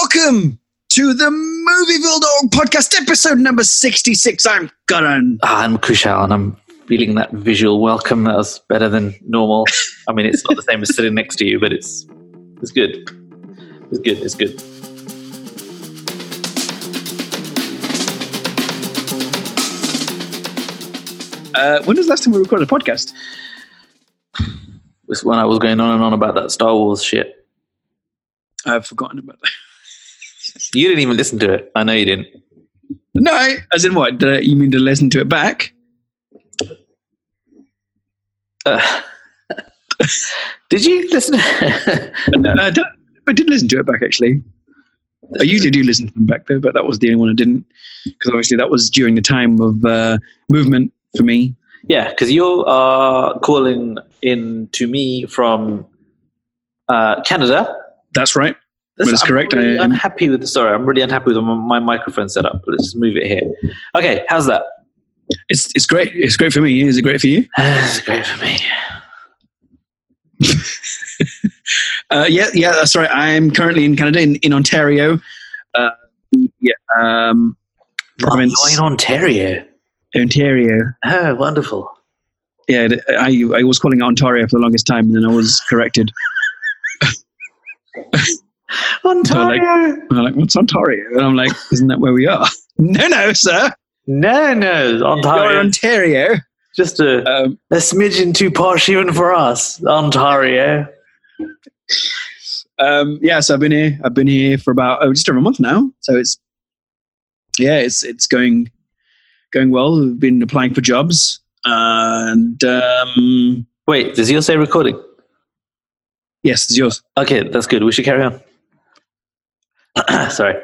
Welcome to the Movieville.org podcast, episode number 66. I'm Karan. I'm Kushal, and I'm feeling that visual welcome. That was better than normal. I mean, it's not the same as sitting next to you, but it's good. It's good. It's good. When was the last time we recorded a podcast? It's when I was going on and on about that Star Wars shit. I've forgotten about that. You didn't even listen to it. I know you didn't. No, as in what? You mean to listen to it back? Did you listen? No. I did listen to it back, actually. I usually do listen to them back, though, but that was the only one I didn't. Because obviously that was during the time of movement for me. Yeah, because you are calling in to me from Canada. That's right. That's correct. I'm really unhappy with my microphone setup. Let's just move it here. Okay, how's that? It's great. It's great for me. Is it great for you? It's great for me. Yeah. That's right. I'm currently in Canada, in Ontario. You're in Ontario. Ontario. Oh, wonderful. Yeah, I was calling it Ontario for the longest time, and then I was corrected. Ontario. I'm like, what's Ontario? And I'm like, isn't that where we are? No, sir. No, Ontario. You're Ontario. Just a smidgen too posh even for us, Ontario. So I've been here for about just over a month now. So it's going well. We've been applying for jobs. And wait, does yours say recording? Yes, it's yours. Okay, that's good. We should carry on. Sorry.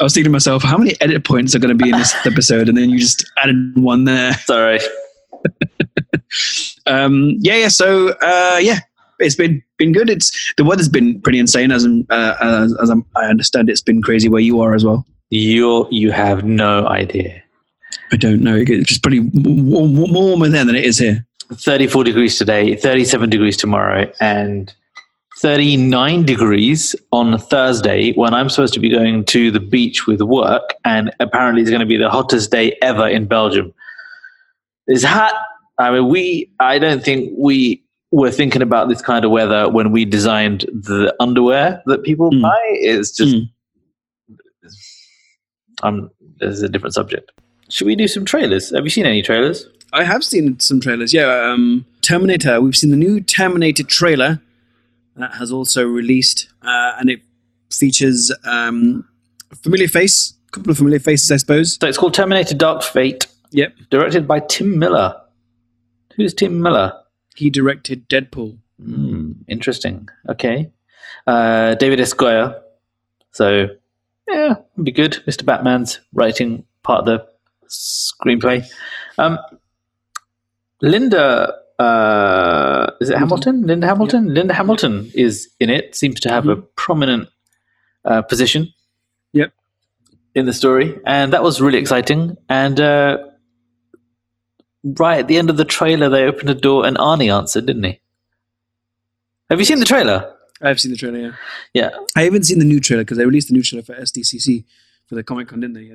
I was thinking to myself, how many edit points are going to be in this episode? And then you just added one there. Sorry. So it's been good. The weather's been pretty insane, as I understand it's been crazy where you are as well. You have no idea. I don't know. It's pretty warmer there than it is here. 34 degrees today, 37 degrees tomorrow, and 39 degrees on Thursday when I'm supposed to be going to the beach with work, and apparently it's going to be the hottest day ever in Belgium. It's hot. I mean, I don't think we were thinking about this kind of weather when we designed the underwear that people buy. It's just... This is a different subject. Should we do some trailers? Have you seen any trailers? I have seen some trailers, yeah. Terminator. We've seen the new Terminator trailer that has also released, and it features a couple of familiar faces, I suppose. So it's called Terminator Dark Fate. Yep. Directed by Tim Miller. Who's Tim Miller? He directed Deadpool. Interesting. Okay. David S. Goyer. So, yeah, it'll be good. Mr. Batman's writing part of the screenplay. Linda, is it Hamilton? Linda Hamilton? Yep. Linda Hamilton is in it, seems to have a prominent position. Yep. In the story. And that was really exciting. And right at the end of the trailer, they opened a door and Arnie answered, didn't he? Have you seen the trailer? I've seen the trailer, yeah. Yeah. I haven't seen the new trailer because they released the new trailer for SDCC for the Comic Con, didn't they?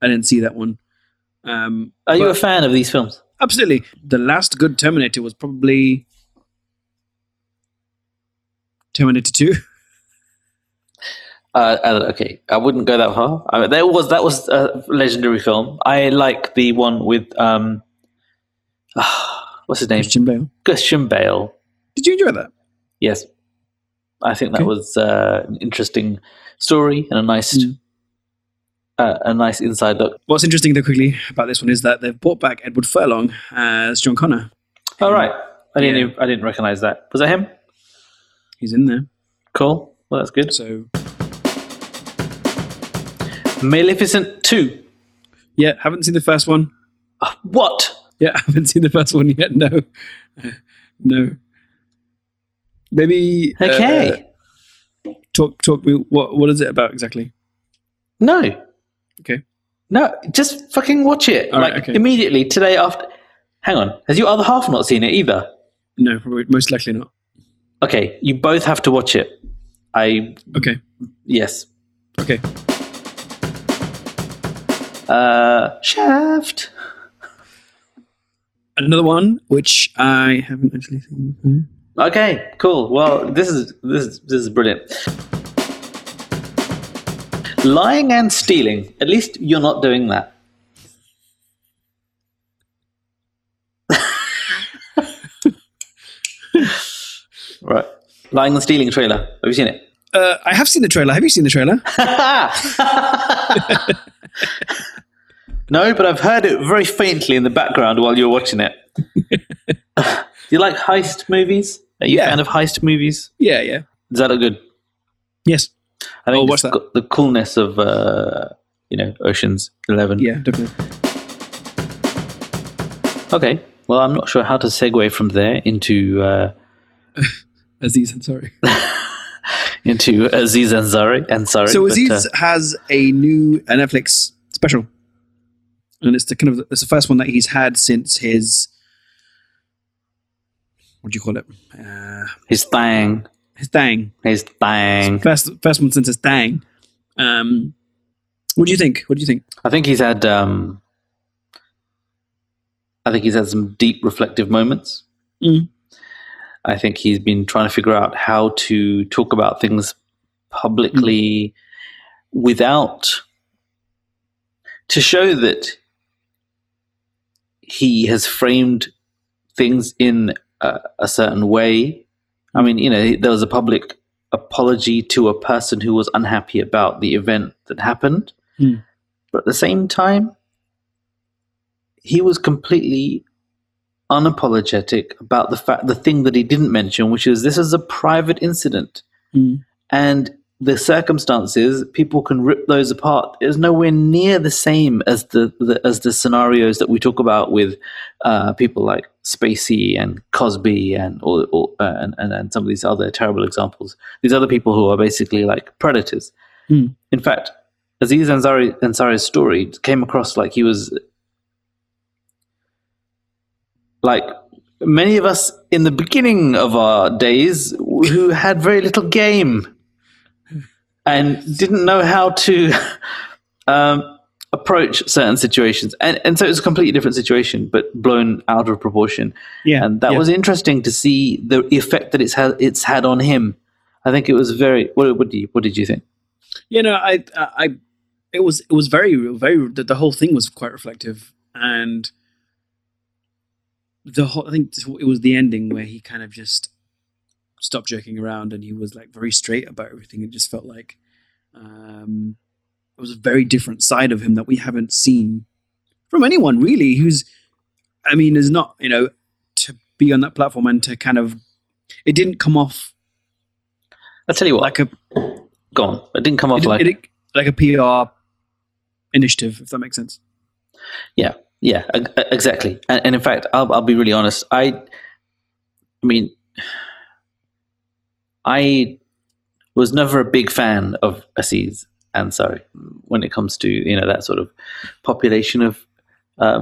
I didn't see that one. Are you a fan of these films? Absolutely. The last good Terminator was probably Terminator 2. Okay, I wouldn't go that far. I mean, that was a legendary film. I like the one with what's his name? Christian Bale. Did you enjoy that? Yes, I think that was an interesting story and a nice. A nice inside look. What's interesting, though, quickly about this one is that they've brought back Edward Furlong as John Connor. Oh, right. I didn't recognize that. Was that him? He's in there. Cool. Well, that's good. So, Maleficent 2. Yeah, haven't seen the first one. What? Yeah, I haven't seen the first one yet. No. No. Maybe... Okay. Talk me... What is it about exactly? No. Okay. No, just fucking watch it. All like right, okay. Immediately today after. Hang on. Has your other half not seen it either? No, probably, most likely not. Okay, you both have to watch it. I. Okay. Yes. Okay. Shaft. Another one which I haven't actually seen before. Okay, cool. Well, this is brilliant. Lying and stealing. At least you're not doing that. Right. Lying and stealing trailer. Have you seen it? I have seen the trailer. Have you seen the trailer? No, but I've heard it very faintly in the background while you're watching it. Do you like heist movies? Are you a fan of heist movies? Yeah, yeah. Does that look good? Yes. I think it's got the coolness of, Ocean's 11. Yeah, definitely. Okay. Well, I'm not sure how to segue from there into... Aziz Ansari. Into Aziz Ansari. So Aziz has a new Netflix special. And it's it's the first one that he's had since his... What do you call it? His thang. First one since his thang. What do you think? I think he's had some deep reflective moments. Mm. I think he's been trying to figure out how to talk about things publicly to show that he has framed things in a certain way. I mean, there was a public apology to a person who was unhappy about the event that happened. Mm. But at the same time, he was completely unapologetic about the thing that he didn't mention, which is this is a private incident. Mm. And the circumstances, people can rip those apart. It's nowhere near the same as the scenarios that we talk about with people like Spacey and Cosby and some of these other terrible examples. These other people who are basically like predators. Mm. In fact, Aziz Ansari's story came across like he was like many of us in the beginning of our days who had very little game. And didn't know how to approach certain situations. And so it was a completely different situation, but blown out of proportion. Yeah, and that was interesting to see the effect that it's had on him. I think it was very... What did you think? Yeah, no, it was very, very... The whole thing was quite reflective. And I think it was the ending where he kind of just... stopped joking around and he was like very straight about everything. It just felt like it was a very different side of him that we haven't seen from anyone really is not, to be on that platform and to kind of, it didn't come off. I'll tell you what, it didn't come off like a PR initiative, if that makes sense. Yeah. Yeah, exactly. And in fact, I'll be really honest. I was never a big fan of Aziz Ansari when it comes to, that sort of population of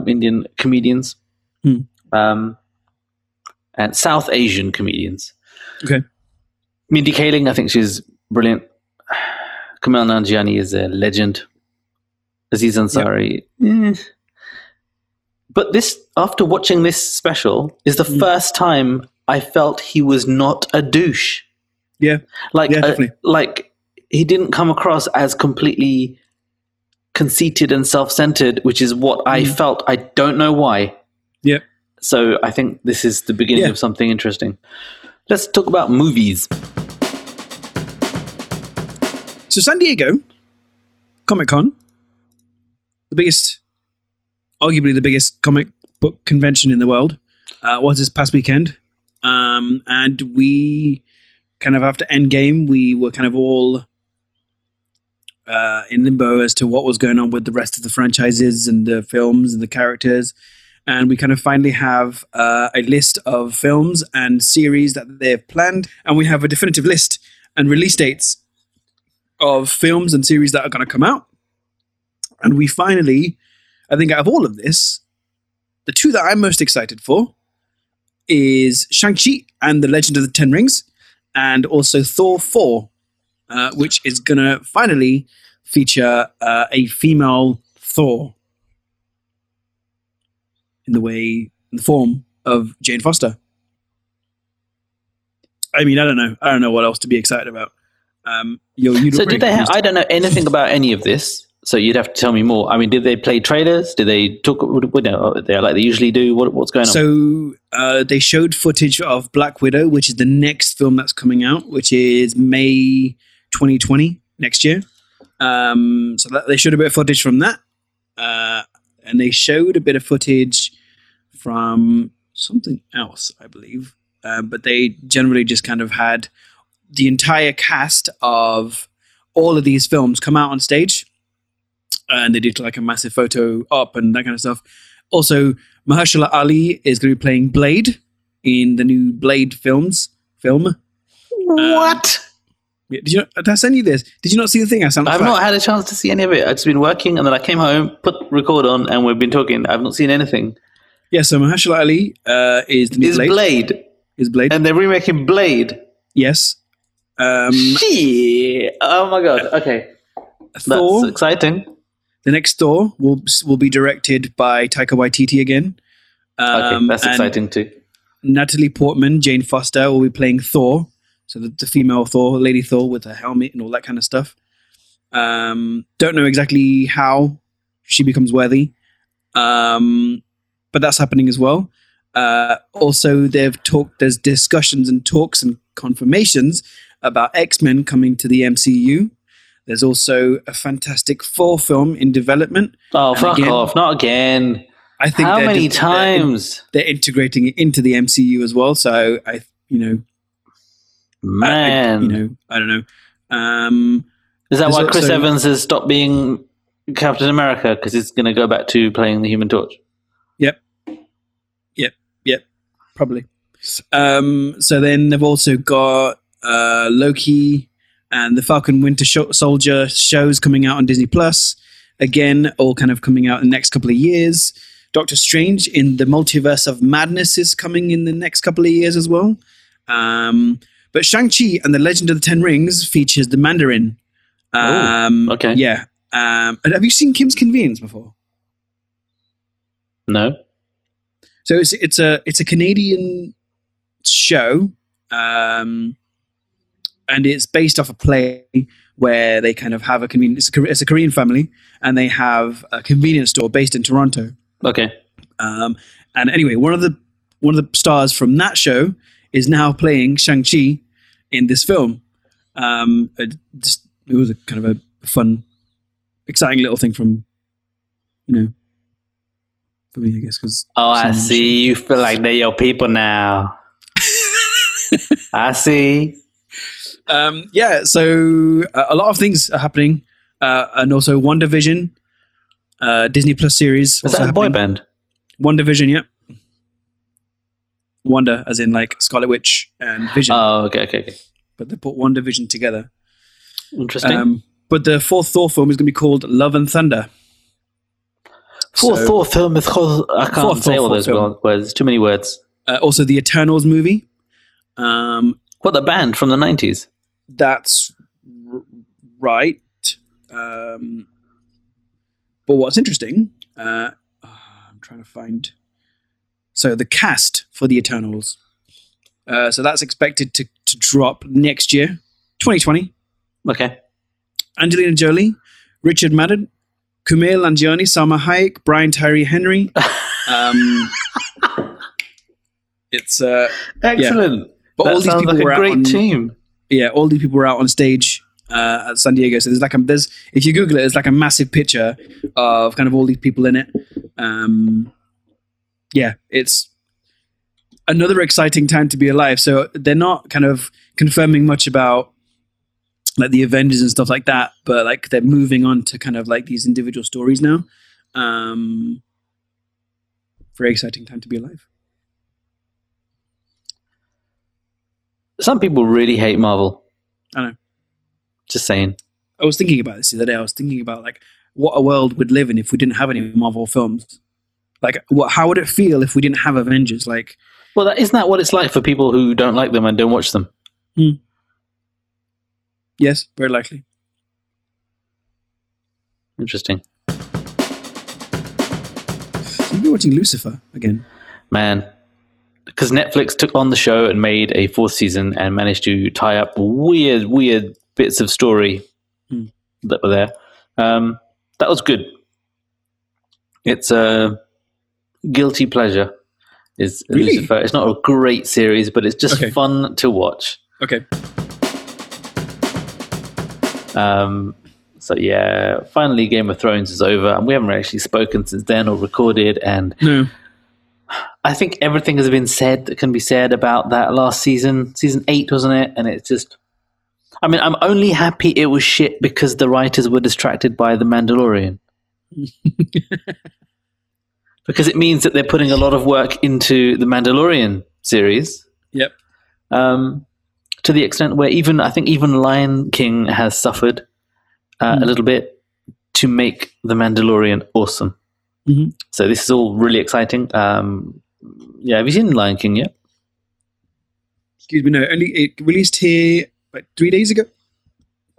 Indian comedians and South Asian comedians. Okay. Mindy Kaling, I think she's brilliant. Kumail Nanjiani is a legend. Aziz Ansari. Yep. But this, after watching this special, is the first time I felt he was not a douche. Yeah, like he didn't come across as completely conceited and self-centered, which is what I felt. I don't know why. Yeah. So I think this is the beginning of something interesting. Let's talk about movies. So San Diego Comic-Con, arguably the biggest comic book convention in the world, was this past weekend. And we... kind of after Endgame, we were kind of all in limbo as to what was going on with the rest of the franchises and the films and the characters. And we kind of finally have a list of films and series that they've planned. And we have a definitive list and release dates of films and series that are going to come out. And we finally, I think out of all of this, the two that I'm most excited for is Shang-Chi and The Legend of the Ten Rings. And also Thor 4. which is going to finally feature a female Thor in the form of Jane Foster. I mean, I don't know what else to be excited about. So did they I don't know anything about any of this, so you'd have to tell me more. I mean, did they play trailers? Did they talk? They like they usually do. What's going on? So they showed footage of Black Widow, which is the next film that's coming out, which is May 2020 next year. So that, they showed a bit of footage from that, and they showed a bit of footage from something else, I believe. But they generally just kind of had the entire cast of all of these films come out on stage, and they did like a massive photo op and that kind of stuff. Also, Mahershala Ali is going to be playing Blade in the new Blade film. What? Yeah, did I send you this? Did you not see the thing I sent? I've not had a chance to see any of it. I've just been working, and then I came home, put record on, and we've been talking. I've not seen anything. Yeah, so Mahershala Ali is the new Blade. Is Blade. And they're remaking Blade. Yes. Gee. Oh my god. Okay. Thor, that's exciting. The next Thor will be directed by Taika Waititi again. Okay, that's exciting too. Natalie Portman, Jane Foster, will be playing Thor. So the female Thor, Lady Thor with her helmet and all that kind of stuff. Don't know exactly how she becomes worthy. But that's happening as well. Also, there's discussions and talks and confirmations about X-Men coming to the MCU. There's also a Fantastic Four film in development. Oh, and fuck off. Not again. I think how many times? They're integrating it into the MCU as well. So, I don't know. Is that why Chris Evans has stopped being Captain America? Because he's going to go back to playing the Human Torch. Yep, probably. So then they've also got Loki and the Falcon Winter Soldier shows coming out on Disney Plus. Again, all kind of coming out in the next couple of years. Doctor Strange in the Multiverse of Madness is coming in the next couple of years as well. But Shang-Chi and The Legend of the Ten Rings features the Mandarin. Okay. Yeah. And have you seen Kim's Convenience before? No. So it's a Canadian show, and it's based off a play where they kind of have a convenience. It's a Korean family, and they have a convenience store based in Toronto. Okay. And anyway, one of the stars from that show is now playing Shang-Chi in this film. It was a kind of a fun, exciting little thing from, me, I guess, because I see. You feel like they're your people now. I see. So a lot of things are happening, and also WandaVision, Disney Plus series. Is that a boy band? WandaVision, yeah. Wanda, as in like Scarlet Witch and Vision. Oh, okay. But they put WandaVision together. Interesting. But the fourth Thor film is going to be called Love and Thunder. Thor film is called... I can't say all those words. Too many words. Also, the Eternals movie. What, the band from the 90s? That's right. But what's interesting... I'm trying to find... So, the cast for the Eternals. So, that's expected to drop next year. 2020. Okay. Angelina Jolie. Richard Madden. Kumail Nanjiani, Salma Hayek, Brian Tyree Henry. It's excellent. Yeah. But that all these people like were a great team. Yeah, all these people were out on stage at San Diego. So there's if you Google it, it's like a massive picture of kind of all these people in it. Yeah, it's another exciting time to be alive. So they're not kind of confirming much about like the Avengers and stuff like that, but like they're moving on to kind of like these individual stories now. Very exciting time to be alive. Some people really hate Marvel. I know. Just saying. I was thinking about this the other day. I was thinking about like what a world we'd live in if we didn't have any Marvel films. Like, how would it feel if we didn't have Avengers? Like, well, isn't that what it's like for people who don't like them and don't watch them? Hmm. Yes, very likely. Interesting. You'll be watching Lucifer again. Man. Because Netflix took on the show and made a fourth season and managed to tie up weird bits of story that were there. That was good. It's a guilty pleasure. Is really? Lucifer. It's not a great series, but it's just fun to watch. Okay. So yeah, finally Game of Thrones is over, and we haven't actually spoken since then or recorded, and I think everything has been said that can be said about that last season. Season 8, wasn't it? And it's just... I mean, I'm only happy it was shit because the writers were distracted by The Mandalorian. Because it means that they're putting a lot of work into The Mandalorian series. Yep. To the extent where even, I think even Lion King has suffered a little bit to make The Mandalorian awesome. Mm-hmm. So this is all really exciting. Yeah, have you seen Lion King yet? Excuse me, no. Only it released here like 3 days ago.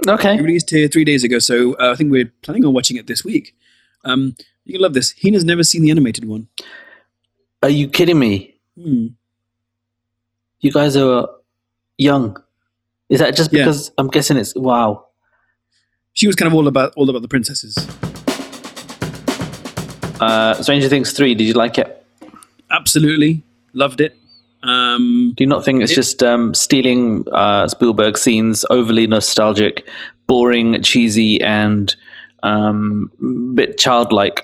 Okay. It released here 3 days ago, so I think we're planning on watching it this week. You'll love this. Hina's never seen the animated one. Are you kidding me? You guys are young. Is that just because I'm guessing it's wow? She was kind of all about the princesses. Stranger Things 3, did you like it? Absolutely. Loved it. Do you not think it's just stealing Spielberg scenes, overly nostalgic, boring, cheesy, and bit childlike?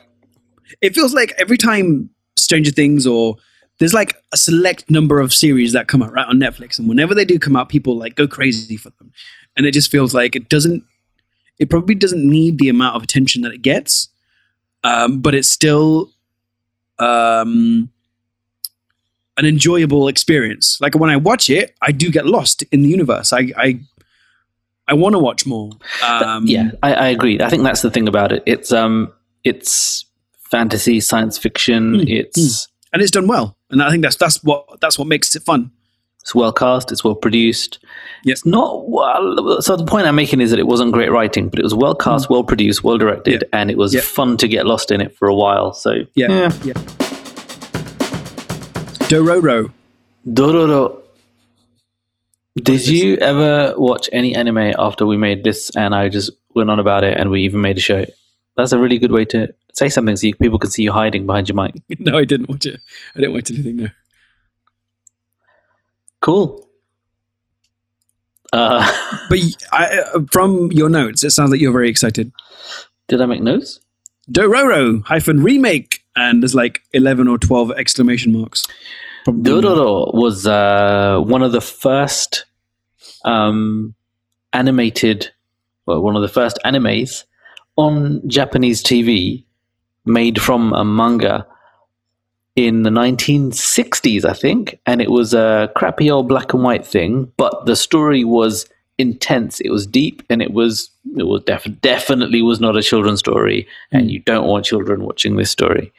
It feels like every time Stranger Things or... There's like a select number of series that come out right on Netflix, and whenever they do come out, people like go crazy for them. And it just feels like it probably doesn't need the amount of attention that it gets. But it's still an enjoyable experience. Like when I watch it, I do get lost in the universe. I want to watch more. I agree. I think that's the thing about it. It's fantasy, science fiction. And it's done well. And I think that's what makes it fun. It's well cast. It's well produced. Yes. It's not well, so the point I'm making is that it wasn't great writing, but it was well cast, well produced, well directed, and it was fun to get lost in it for a while. So yeah. Dororo. Did you ever watch any anime after we made this? And I just went on about it, and we even made a show. That's a really good way to say something so people can see you hiding behind your mic. No, I didn't watch it. I didn't watch anything. No. Cool. But from your notes, it sounds like you're very excited. Did I make notes? Dororo -remake, and there's like 11 or 12 exclamation marks. Probably Dororo was one of the first animes on Japanese TV made from a manga in the 1960s, I think, and it was a crappy old black and white thing, but the story was intense, it was deep, and it was definitely was not a children's story, and you don't want children watching this story.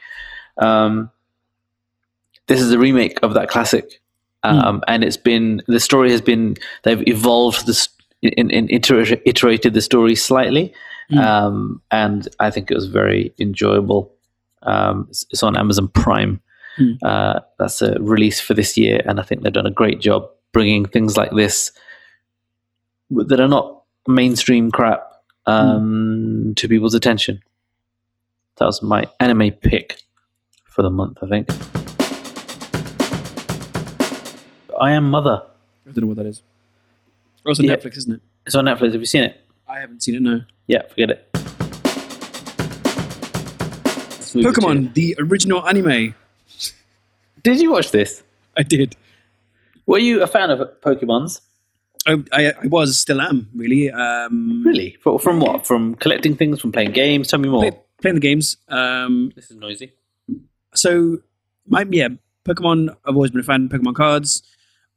This is a remake of that classic, and it's been, the story has been, they've evolved this and iterated the story slightly, and I think it was very enjoyable. It's on Amazon Prime. That's a release for this year, and I think they've done a great job bringing things like this that are not mainstream crap to people's attention. That was my anime pick for the month, I think. I Am Mother. I don't know what that is. It's on Netflix, isn't it? It's on Netflix. Have you seen it? I haven't seen it, no. Yeah, forget it. Pokemon, the original anime. Did you watch this? I did. Were you a fan of Pokemon's? I was, still am, really. Really? From what? From collecting things, from playing games? Tell me more. Playing the games. This is noisy. So, Pokemon, I've always been a fan. Pokemon cards,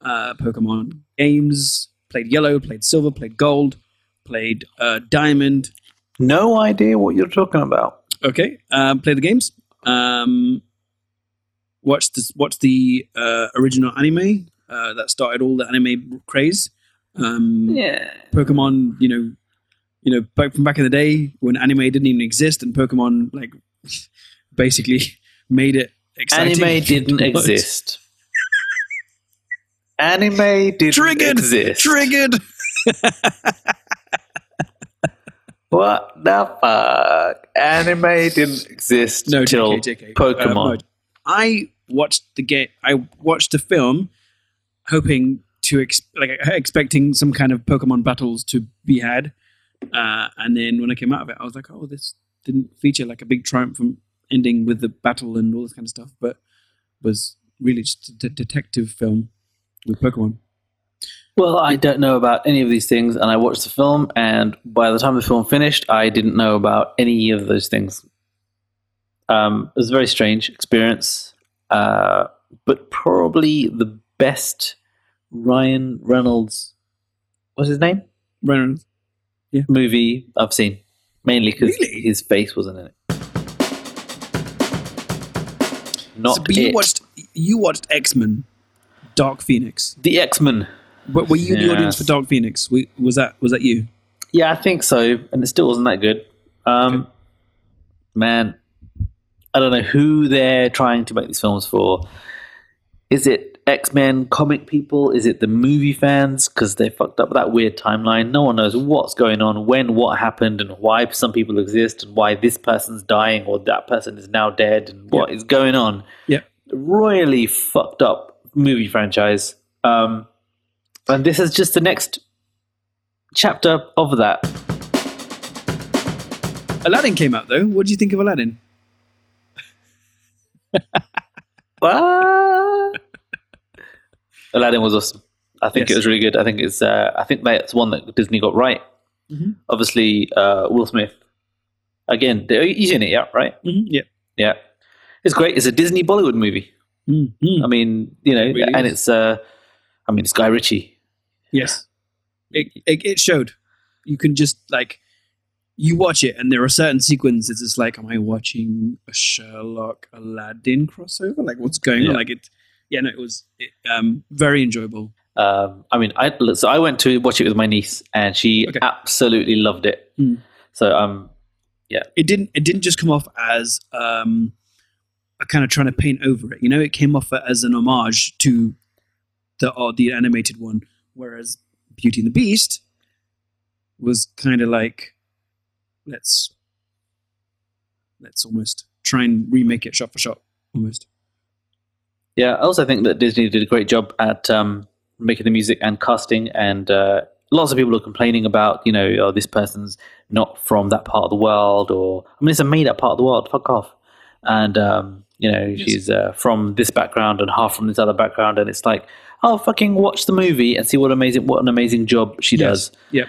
Pokemon games. Played Yellow, played Silver, played Gold, played Diamond. No idea what you're talking about. Okay, play the games. Watch the original anime that started all the anime craze. Pokemon, you know, back in the day when anime didn't even exist, and Pokemon like basically made it exciting. Anime didn't exist. Anime didn't exist. Triggered. What the fuck? Anime didn't exist till Pokemon. I watched the game. I watched the film, hoping to expecting some kind of Pokemon battles to be had, and then when I came out of it, I was like, "Oh, this didn't feature like a big triumphant ending with the battle and all this kind of stuff," but was really just a detective film with Pokemon. Well, I don't know about any of these things, and I watched the film, and by the time the film finished, I didn't know about any of those things. It was a very strange experience, but probably the best Ryan Reynolds, what's his name? Ryan Reynolds. Yeah. Movie I've seen, mainly because his face wasn't in it. You watched X-Men, Dark Phoenix. The X-Men. But were you the audience for Dark Phoenix? Was that you? Yeah, I think so. And it still wasn't that good. Okay. Man, I don't know who they're trying to make these films for. Is it X-Men comic people? Is it the movie fans? Because they fucked up that weird timeline. No one knows what's going on, when, what happened, and why some people exist, and why this person's dying or that person is now dead, and what is going on. Yeah. Royally fucked up movie franchise. And this is just the next chapter of that. Aladdin came out, though. What do you think of Aladdin? Aladdin was awesome. I think it was really good. I think it's that's one that Disney got right. Mm-hmm. Obviously, Will Smith. Again, he's in it, yeah, right? Mm-hmm. Yeah. Yeah. It's great. It's a Disney Bollywood movie. Mm-hmm. I mean, you know, it really and is. It's it's Guy Ritchie. Yes. It showed. You can just you watch it and there are certain sequences it's like, am I watching a Sherlock Aladdin crossover? Like, what's going on? Like it, it was very enjoyable. I went to watch it with my niece and she absolutely loved it. Mm. So, It didn't just come off as a kind of trying to paint over it. You know, it came off as an homage to the animated one, whereas Beauty and the Beast was kind of like, let's almost try and remake it shot for shot, almost. Yeah, I also think that Disney did a great job at making the music and casting, and lots of people are complaining about, oh, this person's not from that part of the world, or, it's a made-up part of the world, fuck off. And, she's from this background and half from this other background, and it's like, oh, fucking watch the movie and see what an amazing job she does. Yep.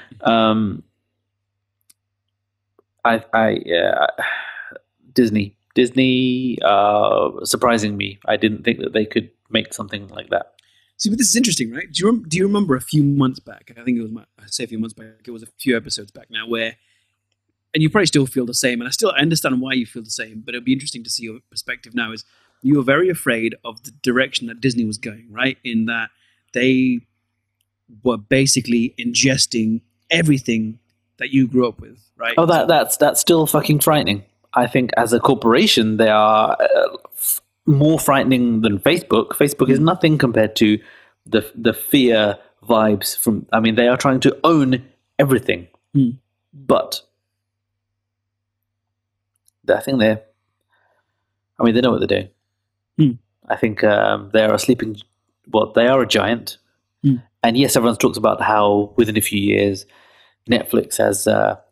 Disney surprising me. I didn't think that they could make something like that. See, but this is interesting, right? Do you remember a few months back? I think it was a few episodes back now where, and you probably still feel the same, and I understand why you feel the same, but it'll be interesting to see your perspective now, is you were very afraid of the direction that Disney was going, right? In that they were basically ingesting everything that you grew up with, right? Oh, that's still fucking frightening. I think as a corporation, they are more frightening than Facebook. Facebook is nothing compared to the fear vibes from. I mean, they are trying to own everything, but I think they know what they're doing. I think they are a giant. And yes, everyone talks about how within a few years, Netflix has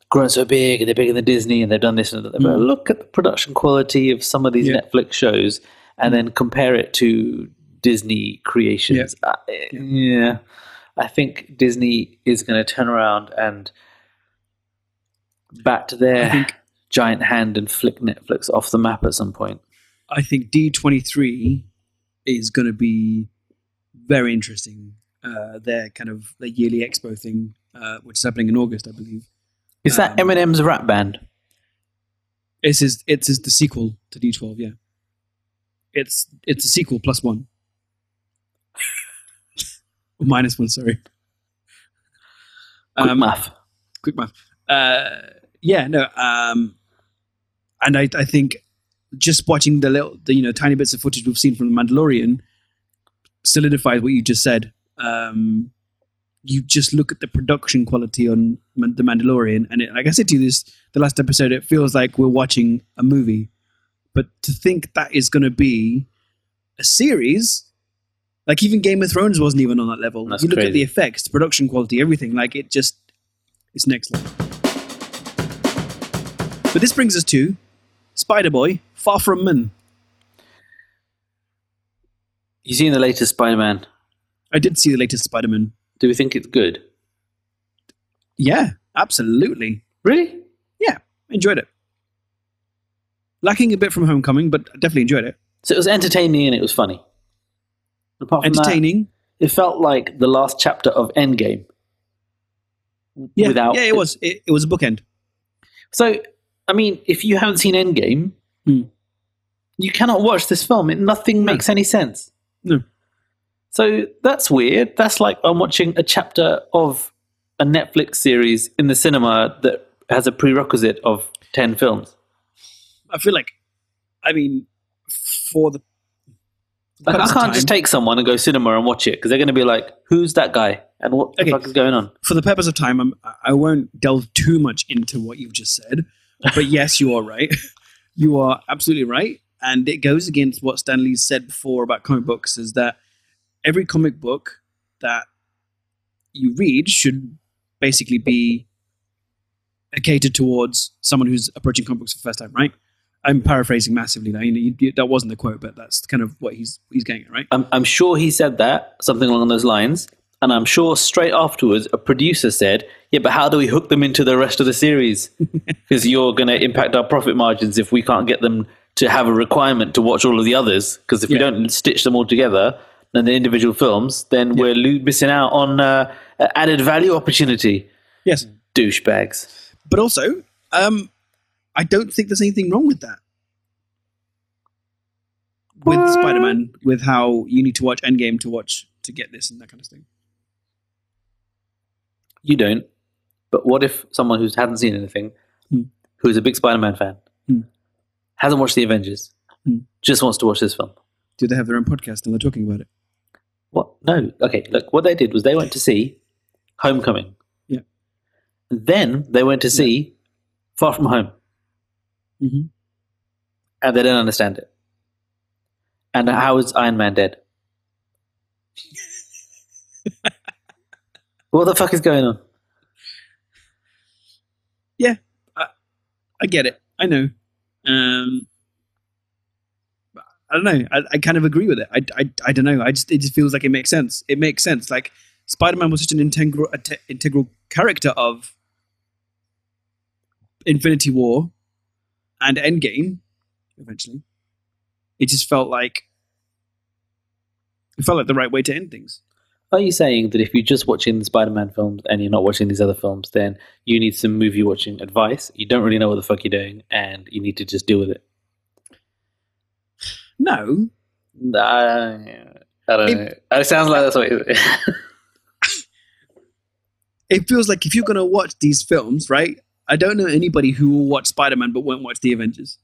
grown so big, and they're bigger than Disney, and they've done this and that. But look at the production quality of some of these Netflix shows, and then compare it to Disney creations. I think Disney is going to turn around and bat their giant hand and flick Netflix off the map at some point. I think D23 is going to be very interesting. Their kind of their yearly expo thing, which is happening in August, I believe. Is that Eminem's rap band? It's the sequel to D12, yeah. It's a sequel plus one. Minus one, sorry. Quick math. And I think just watching the tiny bits of footage we've seen from The Mandalorian solidifies what you just said. You just look at the production quality on The Mandalorian, and like I said to you the last episode, it feels like we're watching a movie. But to think that is going to be a series, like even Game of Thrones wasn't even on that level. That's you look crazy. At the effects, the production quality, everything, like it just, it's next level. But this brings us to Spider-Boy, Far From Man. You seen the latest Spider-Man? I did see the latest Spider-Man. Do we think it's good? Yeah, absolutely. Really? Yeah, enjoyed it. Lacking a bit from Homecoming, but definitely enjoyed it. So it was entertaining and it was funny. Apart from entertaining, that, it felt like the last chapter of Endgame. Yeah, it was. It was a bookend. So, I mean, if you haven't seen Endgame, you cannot watch this film. Nothing makes any sense. No. So that's weird. That's like I'm watching a chapter of a Netflix series in the cinema that has a prerequisite of 10 films. I feel like, I mean, for the... Like, I can't just take someone and go cinema and watch it because they're going to be like, who's that guy? And what the fuck is going on? For the purpose of time, I won't delve too much into what you've just said. But yes, you are right. You are absolutely right. And it goes against what Stan Lee said before about comic books, is that every comic book that you read should basically be catered towards someone who's approaching comic books for the first time, right? I'm paraphrasing massively now. That wasn't the quote, but that's kind of what he's getting at, right? I'm sure he said that, something along those lines. And I'm sure straight afterwards, a producer said, yeah, but how do we hook them into the rest of the series? Because you're going to impact our profit margins if we can't get them to have a requirement to watch all of the others. Because if we don't stitch them all together and the individual films, then we're missing out on added value opportunity. Yes. Douchebags. But also, I don't think there's anything wrong with that. With Spider-Man, with how you need to watch Endgame to get this and that kind of thing. You don't. But what if someone who hasn't seen anything, who is a big Spider-Man fan, hasn't watched the Avengers, just wants to watch this film? Do they have their own podcast and they're talking about it? What? No. Okay, look, what they did was they went to see Homecoming. Yeah. And then they went to see Far From Home. Mm-hmm. And they don't understand it. And how is Iron Man dead? What the fuck is going on? Yeah, I get it. I know. I don't know. I kind of agree with it. I don't know. It just feels like it makes sense. It makes sense. Like Spider-Man was such an integral character of Infinity War and Endgame. Eventually, it just felt like the right way to end things. Are you saying that if you're just watching the Spider-Man films and you're not watching these other films, then you need some movie watching advice? You don't really know what the fuck you're doing, and you need to just deal with it. No. I don't know. It sounds like that's what it is. It feels like if you're going to watch these films, right? I don't know anybody who will watch Spider-Man but won't watch The Avengers.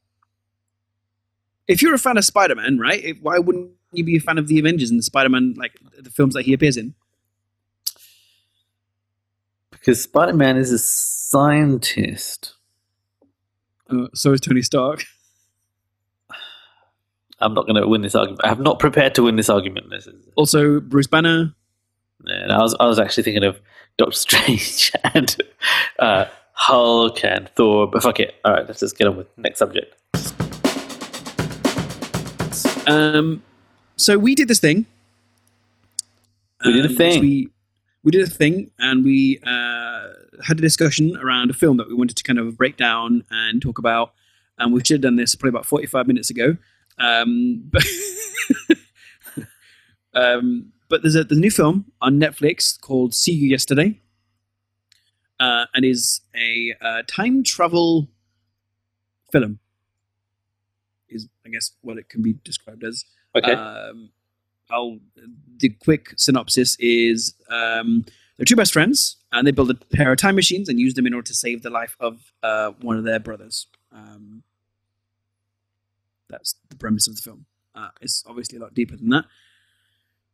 If you're a fan of Spider-Man, right? Why wouldn't you be a fan of The Avengers and the Spider-Man, like the films that he appears in? Because Spider-Man is a scientist. So is Tony Stark. I'm not going to win this argument. I have not prepared to win this argument. Also, Bruce Banner. Yeah, no, I was actually thinking of Doctor Strange and Hulk and Thor, but fuck it. All right, let's just get on with the next subject. So we did this thing. We did a thing, and we had a discussion around a film that we wanted to kind of break down and talk about. And we should have done this probably about 45 minutes ago. But there's a new film on Netflix called See You Yesterday, and is a time travel film. Is I guess what it can be described as. Okay. The quick synopsis is They're two best friends, and they build a pair of time machines and use them in order to save the life of one of their brothers. That's the premise of the film. It's obviously a lot deeper than that,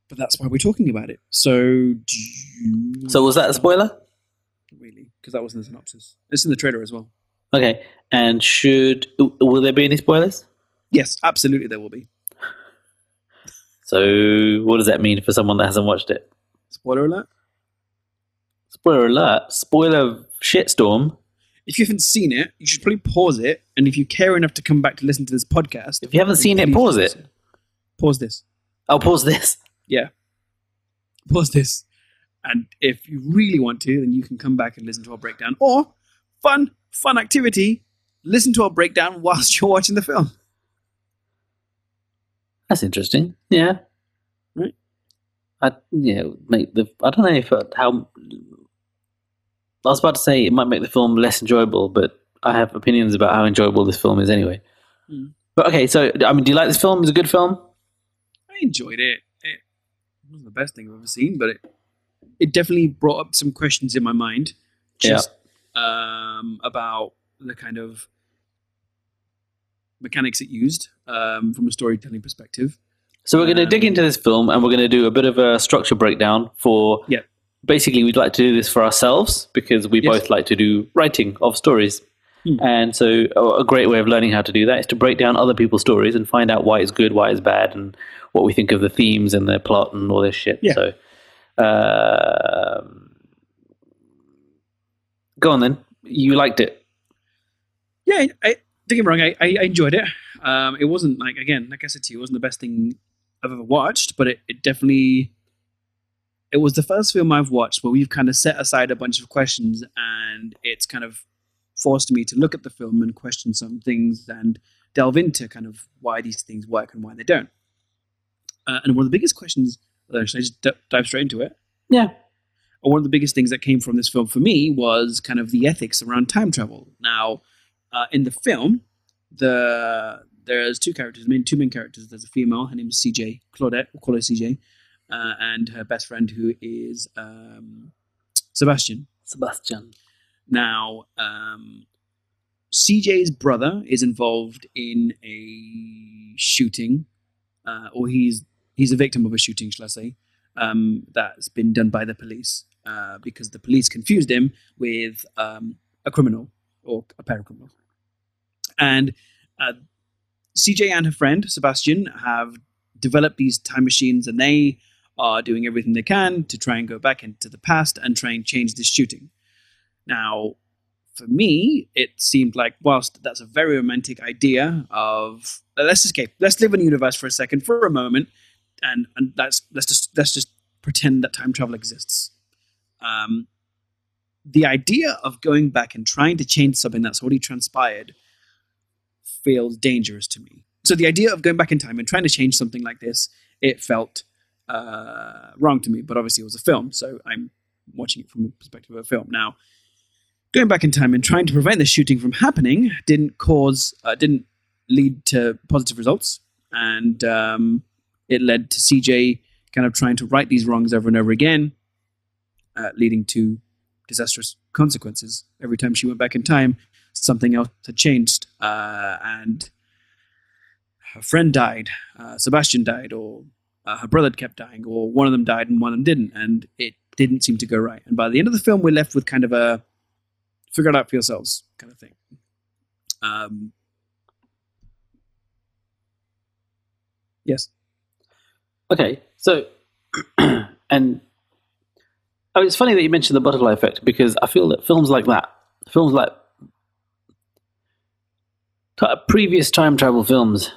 but that's why we're talking about it. So was that a spoiler? Really, because that was in the synopsis. It's in the trailer as well. Okay, and will there be any spoilers? Yes, absolutely there will be. So what does that mean for someone that hasn't watched it? Spoiler alert? Spoiler alert. Spoiler shitstorm. If you haven't seen it, you should probably pause it. And if you care enough to come back to listen to this podcast... If you haven't seen it, pause it. Pause this. I'll pause this. Yeah. Pause this. And if you really want to, then you can come back and listen to our breakdown. Or, fun activity, listen to our breakdown whilst you're watching the film. That's interesting. Yeah. Right? I don't know I was about to say it might make the film less enjoyable, but I have opinions about how enjoyable this film is anyway. Mm. But okay, so, I mean, do you like this film? Is it a good film? I enjoyed it. It wasn't the best thing I've ever seen, but it definitely brought up some questions in my mind. About the kind of mechanics it used from a storytelling perspective. So we're going to dig into this film, and we're going to do a bit of a structure breakdown for... Yeah. Basically, we'd like to do this for ourselves because we both like to do writing of stories. Hmm. And so a great way of learning how to do that is to break down other people's stories and find out why it's good, why it's bad, and what we think of the themes and their plot and all this shit. Yeah. So... go on then. You liked it. Yeah, don't get me wrong. I enjoyed it. It wasn't like I said to you, it wasn't the best thing I've ever watched, but it definitely... It was the first film I've watched where we've kind of set aside a bunch of questions, and it's kind of forced me to look at the film and question some things and delve into kind of why these things work and why they don't. And one of the biggest questions... Should I just dive straight into it? Yeah. One of the biggest things that came from this film for me was kind of the ethics around time travel. Now, in the film, there's two main characters. There's a female, her name is CJ, Claudette, we'll call her CJ, and her best friend who is Sebastian. Sebastian. Now, CJ's brother is involved in a shooting, or he's a victim of a shooting, shall I say, that's been done by the police. Because the police confused him with a criminal or a paracriminal. And CJ and her friend, Sebastian, have developed these time machines, and they are doing everything they can to try and go back into the past and try and change this shooting. Now, for me, it seemed like, whilst that's a very romantic idea of, let's escape, let's live in the universe for a second, for a moment, and let's just pretend that time travel exists. The idea of going back and trying to change something that's already transpired feels dangerous to me. So the idea of going back in time and trying to change something like this, it felt wrong to me. But obviously it was a film, so I'm watching it from the perspective of a film. Now, going back in time and trying to prevent the shooting from happening didn't lead to positive results. And it led to CJ kind of trying to right these wrongs over and over again, leading to disastrous consequences. Every time she went back in time, something else had changed, and her friend died, Sebastian died, or her brother kept dying, or one of them died and one of them didn't, and it didn't seem to go right. And by the end of the film, we're left with kind of a figure it out for yourselves kind of thing. Yes. Okay, so, and I mean, it's funny that you mentioned the butterfly effect, because I feel that films like previous time travel films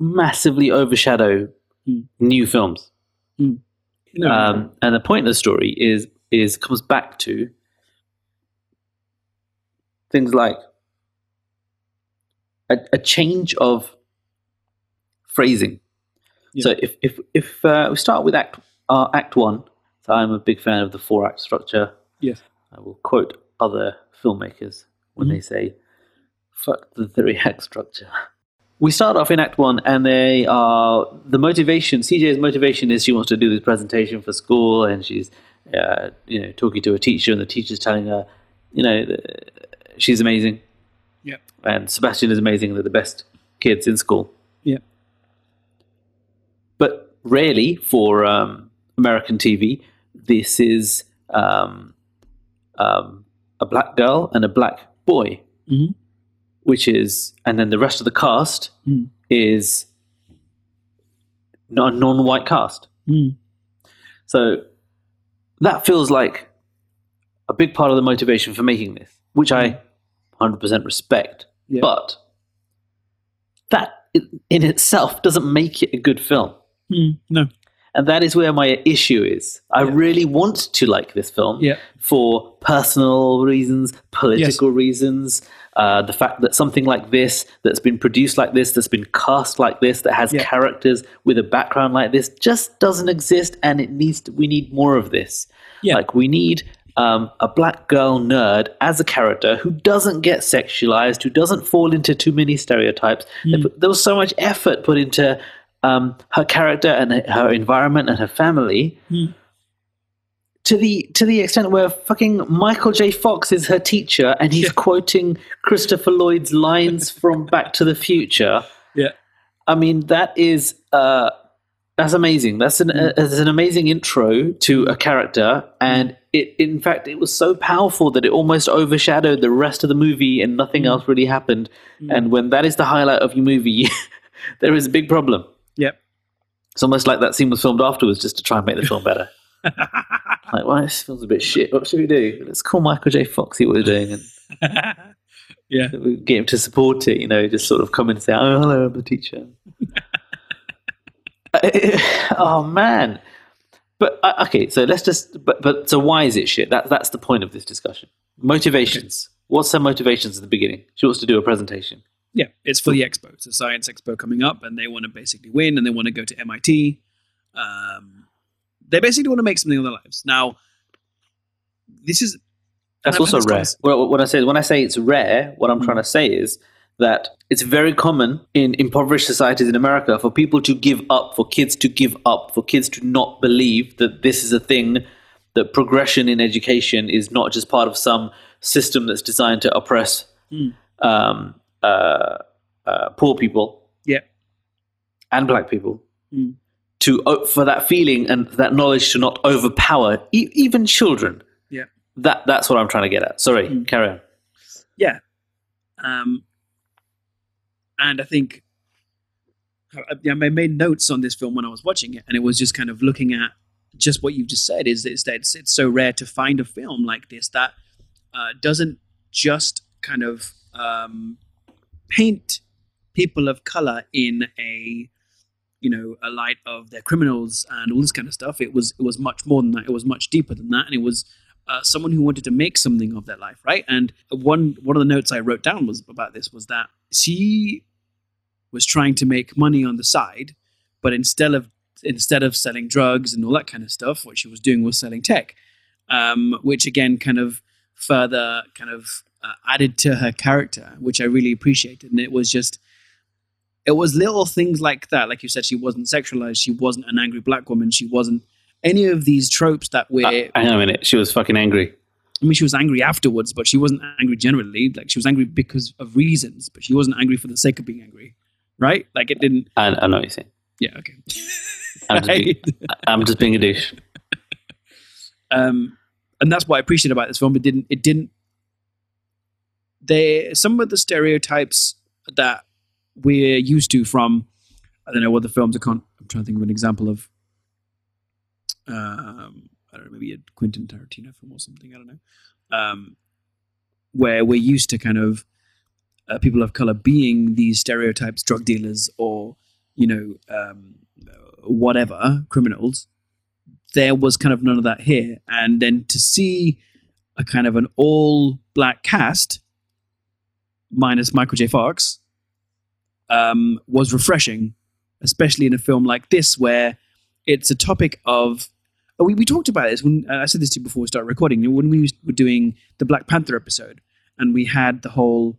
massively overshadow new films. Mm. No. And the point of the story is comes back to things like a change of phrasing. Yeah. So if we start with Act 1, so I'm a big fan of the 4-act structure. Yes. I will quote other filmmakers when they say, fuck the 3-act structure. we start off in Act 1, and they are the motivation. CJ's motivation is she wants to do this presentation for school, and she's talking to a teacher, and the teacher's telling her, she's amazing. Yeah. And Sebastian is amazing. They're the best kids in school. Yeah. But really, for American TV, this is a black girl and a black boy, mm-hmm. which is, and then the rest of the cast mm. is not a non-white cast. Mm. So that feels like a big part of the motivation for making this, which I 100% respect. Yeah. But that in itself doesn't make it a good film. Mm, no. And that is where my issue is. I really want to like this film for personal reasons, political reasons, the fact that something like this, that's been produced like this, that's been cast like this, that has characters with a background like this, just doesn't exist, and it needs to, we need more of this. Yeah. Like, we need a black girl nerd as a character who doesn't get sexualized, who doesn't fall into too many stereotypes. Mm. There was so much effort put into her character and her environment and her family, to the extent where fucking Michael J. Fox is her teacher and he's quoting Christopher Lloyd's lines from Back to the Future. Yeah, I mean, that is that's amazing. That's an amazing intro to a character, and in fact it was so powerful that it almost overshadowed the rest of the movie, and nothing else really happened. Mm. And when that is the highlight of your movie, there is a big problem. Yep. It's almost like that scene was filmed afterwards just to try and make the film better. Like, well, this film's a bit shit. What should we do? Let's call Michael J. Fox, see what we're doing. And we get him to support it, just sort of come and say, oh, hello, I'm the teacher. Oh, man. But, okay, so let's just, but so why is it shit? That's the point of this discussion. Motivations. Okay. What's her motivations at the beginning? She wants to do a presentation. Yeah, it's for the expo. It's a science expo coming up, and they want to basically win, and they want to go to MIT. They basically want to make something of their lives. Now, this is... That's also rare. Well, when I say it's rare, what I'm trying to say is that it's very common in impoverished societies in America for people to give up, for kids to give up, for kids to not believe that this is a thing, that progression in education is not just part of some system that's designed to oppress... poor people, and black people, for that feeling and that knowledge to not overpower even children. Yeah, that's what I'm trying to get at. Sorry, carry on. Yeah, and I think I made notes on this film when I was watching it, and it was just kind of looking at just what you've just said. It's so rare to find a film like this that doesn't just kind of paint people of color in a light of their criminals and all this kind of stuff. It was much more than that. It was much deeper than that, and it was someone who wanted to make something of their life, right? And one of the notes I wrote down was about this was that she was trying to make money on the side, but instead of selling drugs and all that kind of stuff, what she was doing was selling tech, which again kind of further kind of added to her character, which I really appreciated. And it was little things like that. Like you said, she wasn't sexualized. She wasn't an angry black woman. She wasn't any of these tropes that we're... hang on a minute. She was fucking angry. I mean, she was angry afterwards, but she wasn't angry generally. Like, she was angry because of reasons, but she wasn't angry for the sake of being angry. Right? Like, it didn't... I know what you're saying. Yeah, okay. I'm just being a douche. And that's what I appreciate about this film. It didn't some of the stereotypes that we're used to from, I don't know what the films, I'm trying to think of an example of, I don't know, maybe a Quentin Tarantino film or something, I don't know, where we're used to kind of people of color being these stereotypes, drug dealers or, whatever, criminals. There was kind of none of that here. And then to see a kind of an all black cast minus Michael J. Fox, was refreshing, especially in a film like this where it's a topic of... We talked about this when I said this to you before we started recording. When we were doing the Black Panther episode, and we had the whole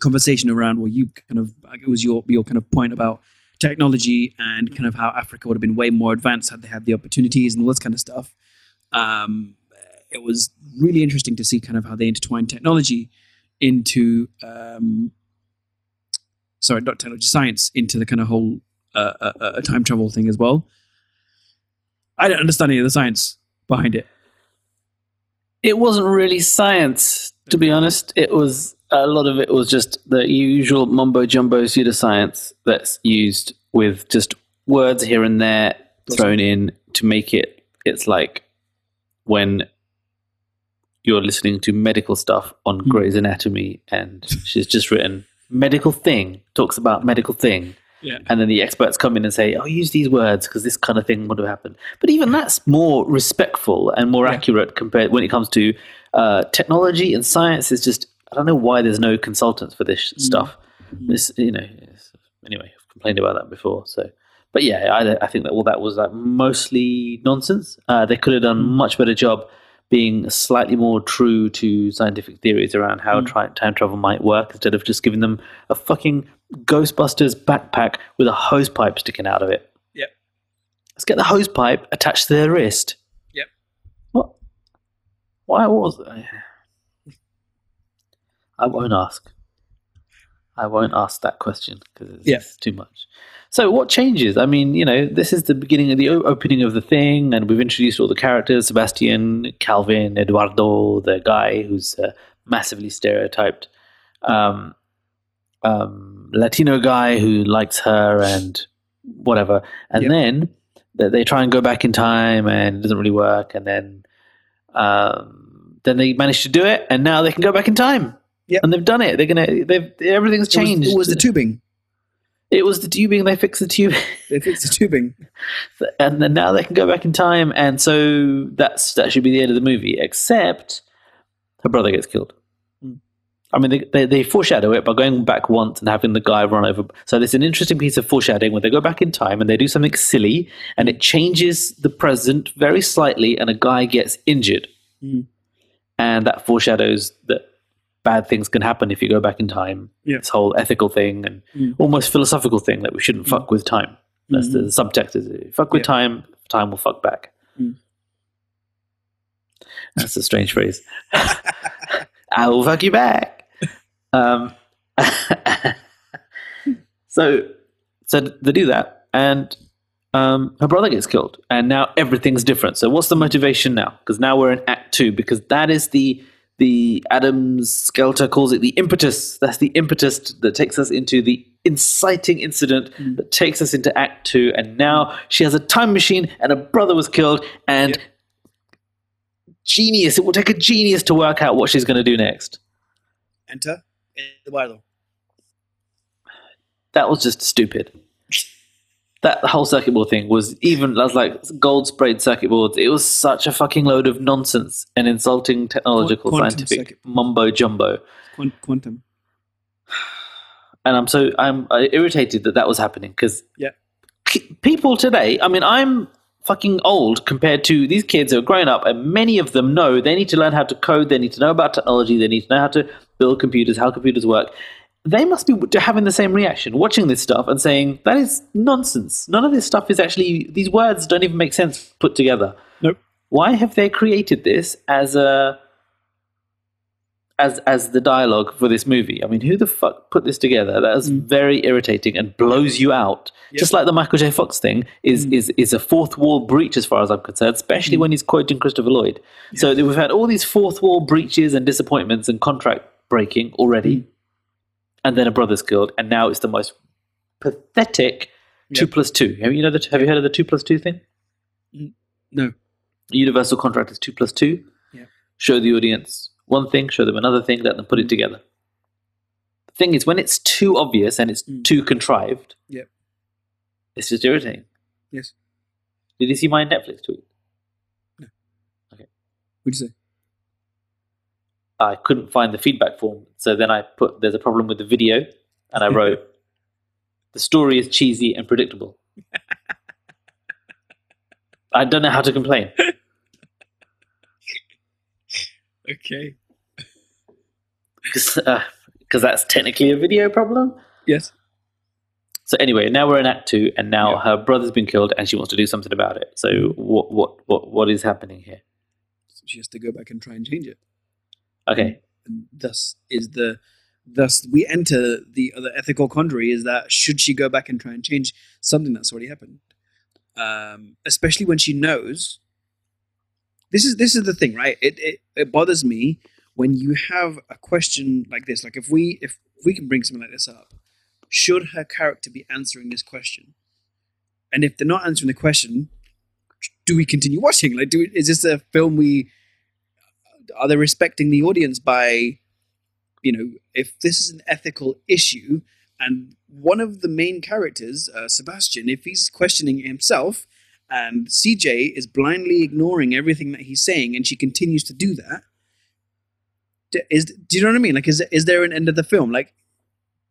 conversation around, well, you kind of, it was your kind of point about technology and kind of how Africa would have been way more advanced had they had the opportunities and all this kind of stuff. It was really interesting to see kind of how they intertwine technology into, not technology, science, into the kind of whole time travel thing as well. I don't understand any of the science behind it. It wasn't really science, to be honest. It was, a lot of it was just the usual mumbo-jumbo pseudoscience that's used with just words here and there thrown in to make it, it's like when you're listening to medical stuff on Grey's Anatomy and she's just written medical thing, talks about medical thing. Yeah. And then the experts come in and say, oh, use these words because this kind of thing would have happened. But even that's more respectful and more accurate compared when it comes to technology and science. It's just, I don't know why there's no consultants for this stuff. This, you know, anyway, I've complained about that before. So, but yeah, I think that all that was like mostly nonsense. They could have done a much better job being slightly more true to scientific theories around how time travel might work, instead of just giving them a fucking Ghostbusters backpack with a hose pipe sticking out of it. Yep. Let's get the hose pipe attached to their wrist. Yep. What? Why was it? I won't ask. I won't ask that question because it's too much. So what changes? I mean, you know, this is the beginning of the opening of the thing, and we've introduced all the characters, Sebastian, Calvin, Eduardo, the guy who's a massively stereotyped Latino guy who likes her and whatever. And then they try and go back in time and it doesn't really work. And then they manage to do it, and now they can go back in time. Yep. And they've done it. Everything's changed. It was the tubing. It was the tubing. They fixed the tubing. And then now they can go back in time. And so that should be the end of the movie, except her brother gets killed. I mean, they foreshadow it by going back once and having the guy run over. So there's an interesting piece of foreshadowing when they go back in time and they do something silly and it changes the present very slightly and a guy gets injured. And that foreshadows that bad things can happen if you go back in time. Yeah. This whole ethical thing and almost philosophical thing that we shouldn't fuck with time. That's the subtext. Is it? Fuck with time, time will fuck back. That's a strange phrase. I will fuck you back. So they do that, and her brother gets killed, and now everything's different. So what's the motivation now? Because now we're in Act 2, because that is the Adams Skelter calls it the impetus. That's the impetus that takes us into the inciting incident that takes us into Act 2, and now she has a time machine, and her brother was killed, and genius. It will take a genius to work out what she's going to do next. Enter the Bible. That was just stupid. That whole circuit board thing was like gold sprayed circuit boards. It was such a fucking load of nonsense and insulting technological scientific mumbo jumbo. Quantum. And I'm irritated that was happening because people today. I mean, I'm fucking old compared to these kids who are growing up, and many of them know they need to learn how to code, they need to know about technology, they need to know how to build computers, how computers work. They must be having the same reaction, watching this stuff and saying, that is nonsense. None of this stuff is actually, these words don't even make sense put together. Nope. Why have they created this as the dialogue for this movie? I mean, who the fuck put this together? That is very irritating and blows you out. Yep. Just like the Michael J. Fox thing is a fourth wall breach as far as I'm concerned, especially when he's quoting Christopher Lloyd. Yes. So we've had all these fourth wall breaches and disappointments and contract breaking already, and then a brother's killed, and now it's the most pathetic 2+2. Have you heard of the 2+2 thing? No. Universal contract is 2+2. Yeah. Show the audience one thing, show them another thing, let them put it together. The thing is, when it's too obvious and it's too contrived, it's just irritating. Yes. Did you see my Netflix tweet? No. Okay. What did you say? I couldn't find the feedback form, so then I put, there's a problem with the video, and I wrote, the story is cheesy and predictable. I don't know how to complain. Okay. Because because that's technically a video problem. Yes. So anyway, now we're in Act 2, and now her brother's been killed, and she wants to do something about it. So what is happening here? So she has to go back and try and change it. Okay. And thus we enter the other ethical quandary, is that should she go back and try and change something that's already happened? Especially when she knows. This is the thing, right? It bothers me when you have a question like this. Like if we can bring something like this up, should her character be answering this question? And if they're not answering the question, do we continue watching? Like, is this a film are they respecting the audience by, if this is an ethical issue, and one of the main characters, Sebastian, if he's questioning himself, and CJ is blindly ignoring everything that he's saying, and she continues to do that, do you know what I mean? Like, is there an end of the film? Like,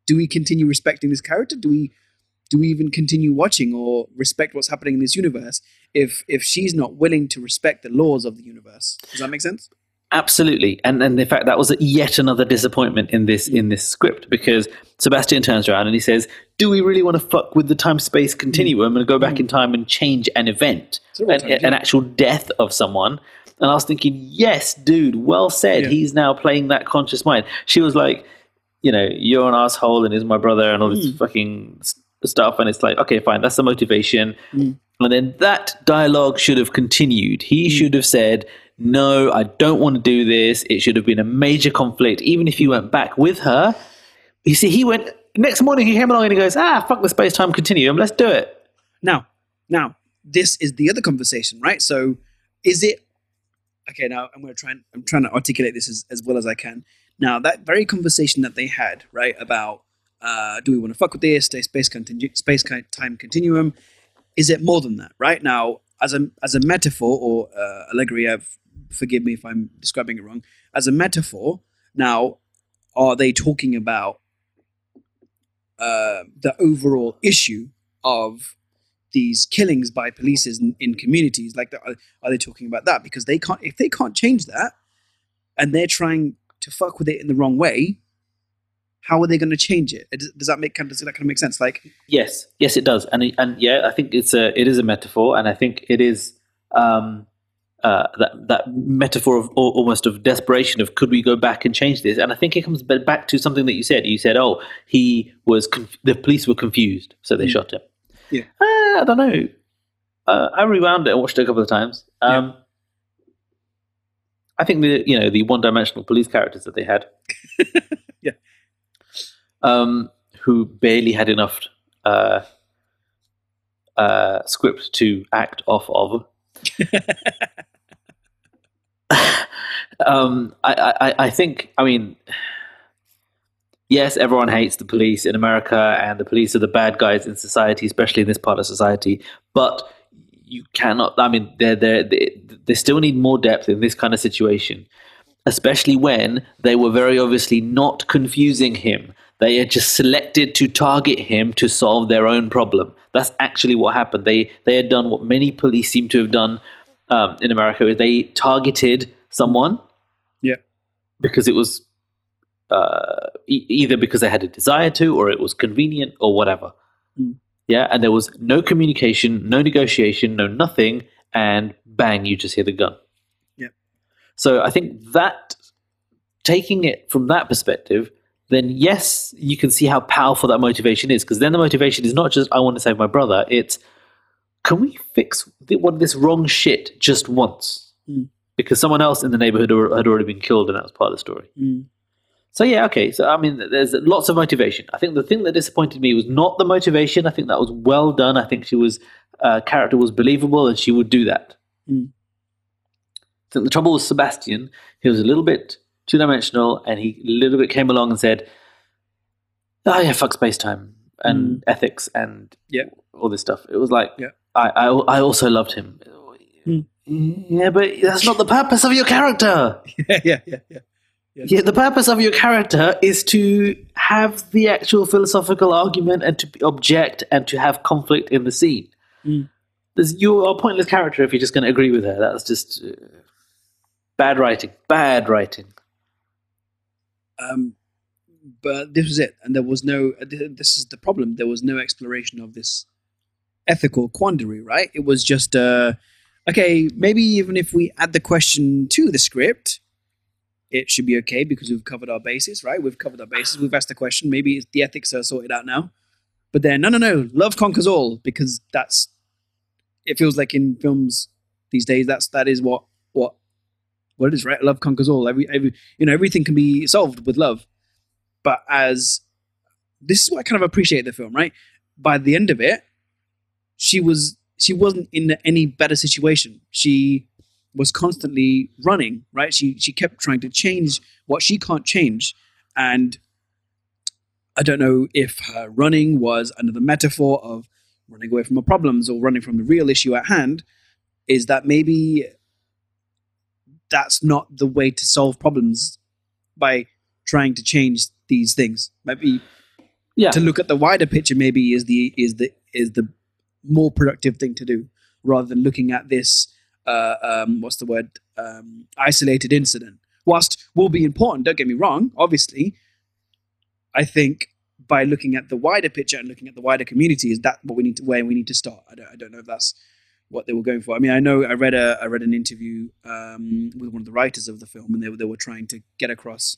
do we continue respecting this character? Do we even continue watching or respect what's happening in this universe if she's not willing to respect the laws of the universe? Does that make sense? Absolutely. And in fact, that was yet another disappointment in this script, because Sebastian turns around and he says, do we really want to fuck with the time-space continuum and go back in time and change an event, an actual death of someone? And I was thinking, yes, dude, well said. Yeah. He's now playing that conscious mind. She was like, you're an asshole and he's my brother and all this fucking stuff. And it's like, okay, fine, that's the motivation. Mm. And then that dialogue should have continued. He should have said, no, I don't want to do this. It should have been a major conflict, even if you went back with her. You see, he went, next morning he came along and he goes, fuck the space-time continuum, let's do it. Now, this is the other conversation, right? So is it, okay, now I'm trying to articulate this as well as I can. Now, that very conversation that they had, right, about do we want to fuck with this, space-time continuum, is it more than that, right? Now, as a metaphor or allegory, forgive me if I'm describing it wrong, as a metaphor, now, are they talking about the overall issue of these killings by police in communities? Like, are they talking about that? Because if they can't change that, and they're trying to fuck with it in the wrong way, how are they going to change it? Does that kind of make sense? Like, yes, it does. And yeah, I think it is a metaphor, and I think it is that metaphor of almost of desperation of, could we go back and change this? And I think it comes back to something that you said. You said, oh, the police were confused, so they shot him. Yeah, I don't know. I rewound it and watched it a couple of times. Yeah. I think the one-dimensional police characters that they had. Yeah. Who barely had enough script to act off of. I think, I mean, yes, everyone hates the police in America, and the police are the bad guys in society, especially in this part of society. But you cannot, I mean, they still need more depth in this kind of situation, especially when they were very obviously not confusing him. They had just selected to target him to solve their own problem. That's actually what happened. They had done what many police seem to have done in America. They targeted someone, because it was either because they had a desire to, or it was convenient, or whatever. Mm. Yeah, and there was no communication, no negotiation, no nothing, and bang, you just hear the gun. Yeah. So I think that, taking it from that perspective, then yes, you can see how powerful that motivation is, because then the motivation is not just, I want to save my brother, it's, can we fix this wrong shit just once? Mm. Because someone else in the neighborhood had already been killed, and that was part of the story. Mm. So yeah, okay. So I mean, there's lots of motivation. I think the thing that disappointed me was not the motivation. I think that was well done. I think she was, character was believable, and she would do that. Mm. I think the trouble was Sebastian. He was a little bit two-dimensional, and he a little bit came along and said, "Oh yeah, fuck space-time and ethics and all this stuff." It was like, I also loved him. Mm. Yeah, but that's not the purpose of your character. Yeah. Yeah, the purpose of your character is to have the actual philosophical argument and to object and to have conflict in the scene. Mm. You're a pointless character if you're just going to agree with her. That's just bad writing. But this was it, and there was no. This is the problem. There was no exploration of this ethical quandary, right? It was just, okay, maybe even if we add the question to the script, it should be okay because we've covered our bases, right? We've covered our bases. We've asked the question. Maybe the ethics are sorted out now. But then, no. Love conquers all, because that's. It feels like in films these days, that is what it is, right? Love conquers all. Everything can be solved with love. But as this is what I kind of appreciate the film, right? By the end of it, she wasn't in any better situation. She was constantly running, right? She kept trying to change what she can't change, and I don't know if her running was another metaphor of running away from her problems or running from the real issue at hand. Is that maybe that's not the way to solve problems by trying to change these things? Maybe to look at the wider picture maybe is the more productive thing to do, rather than looking at this isolated incident. Whilst will be important, don't get me wrong, obviously, I think by looking at the wider picture and looking at the wider community, is that what we need to start? I don't know if that's what they were going for. I mean, I know I read an interview with one of the writers of the film, and they were trying to get across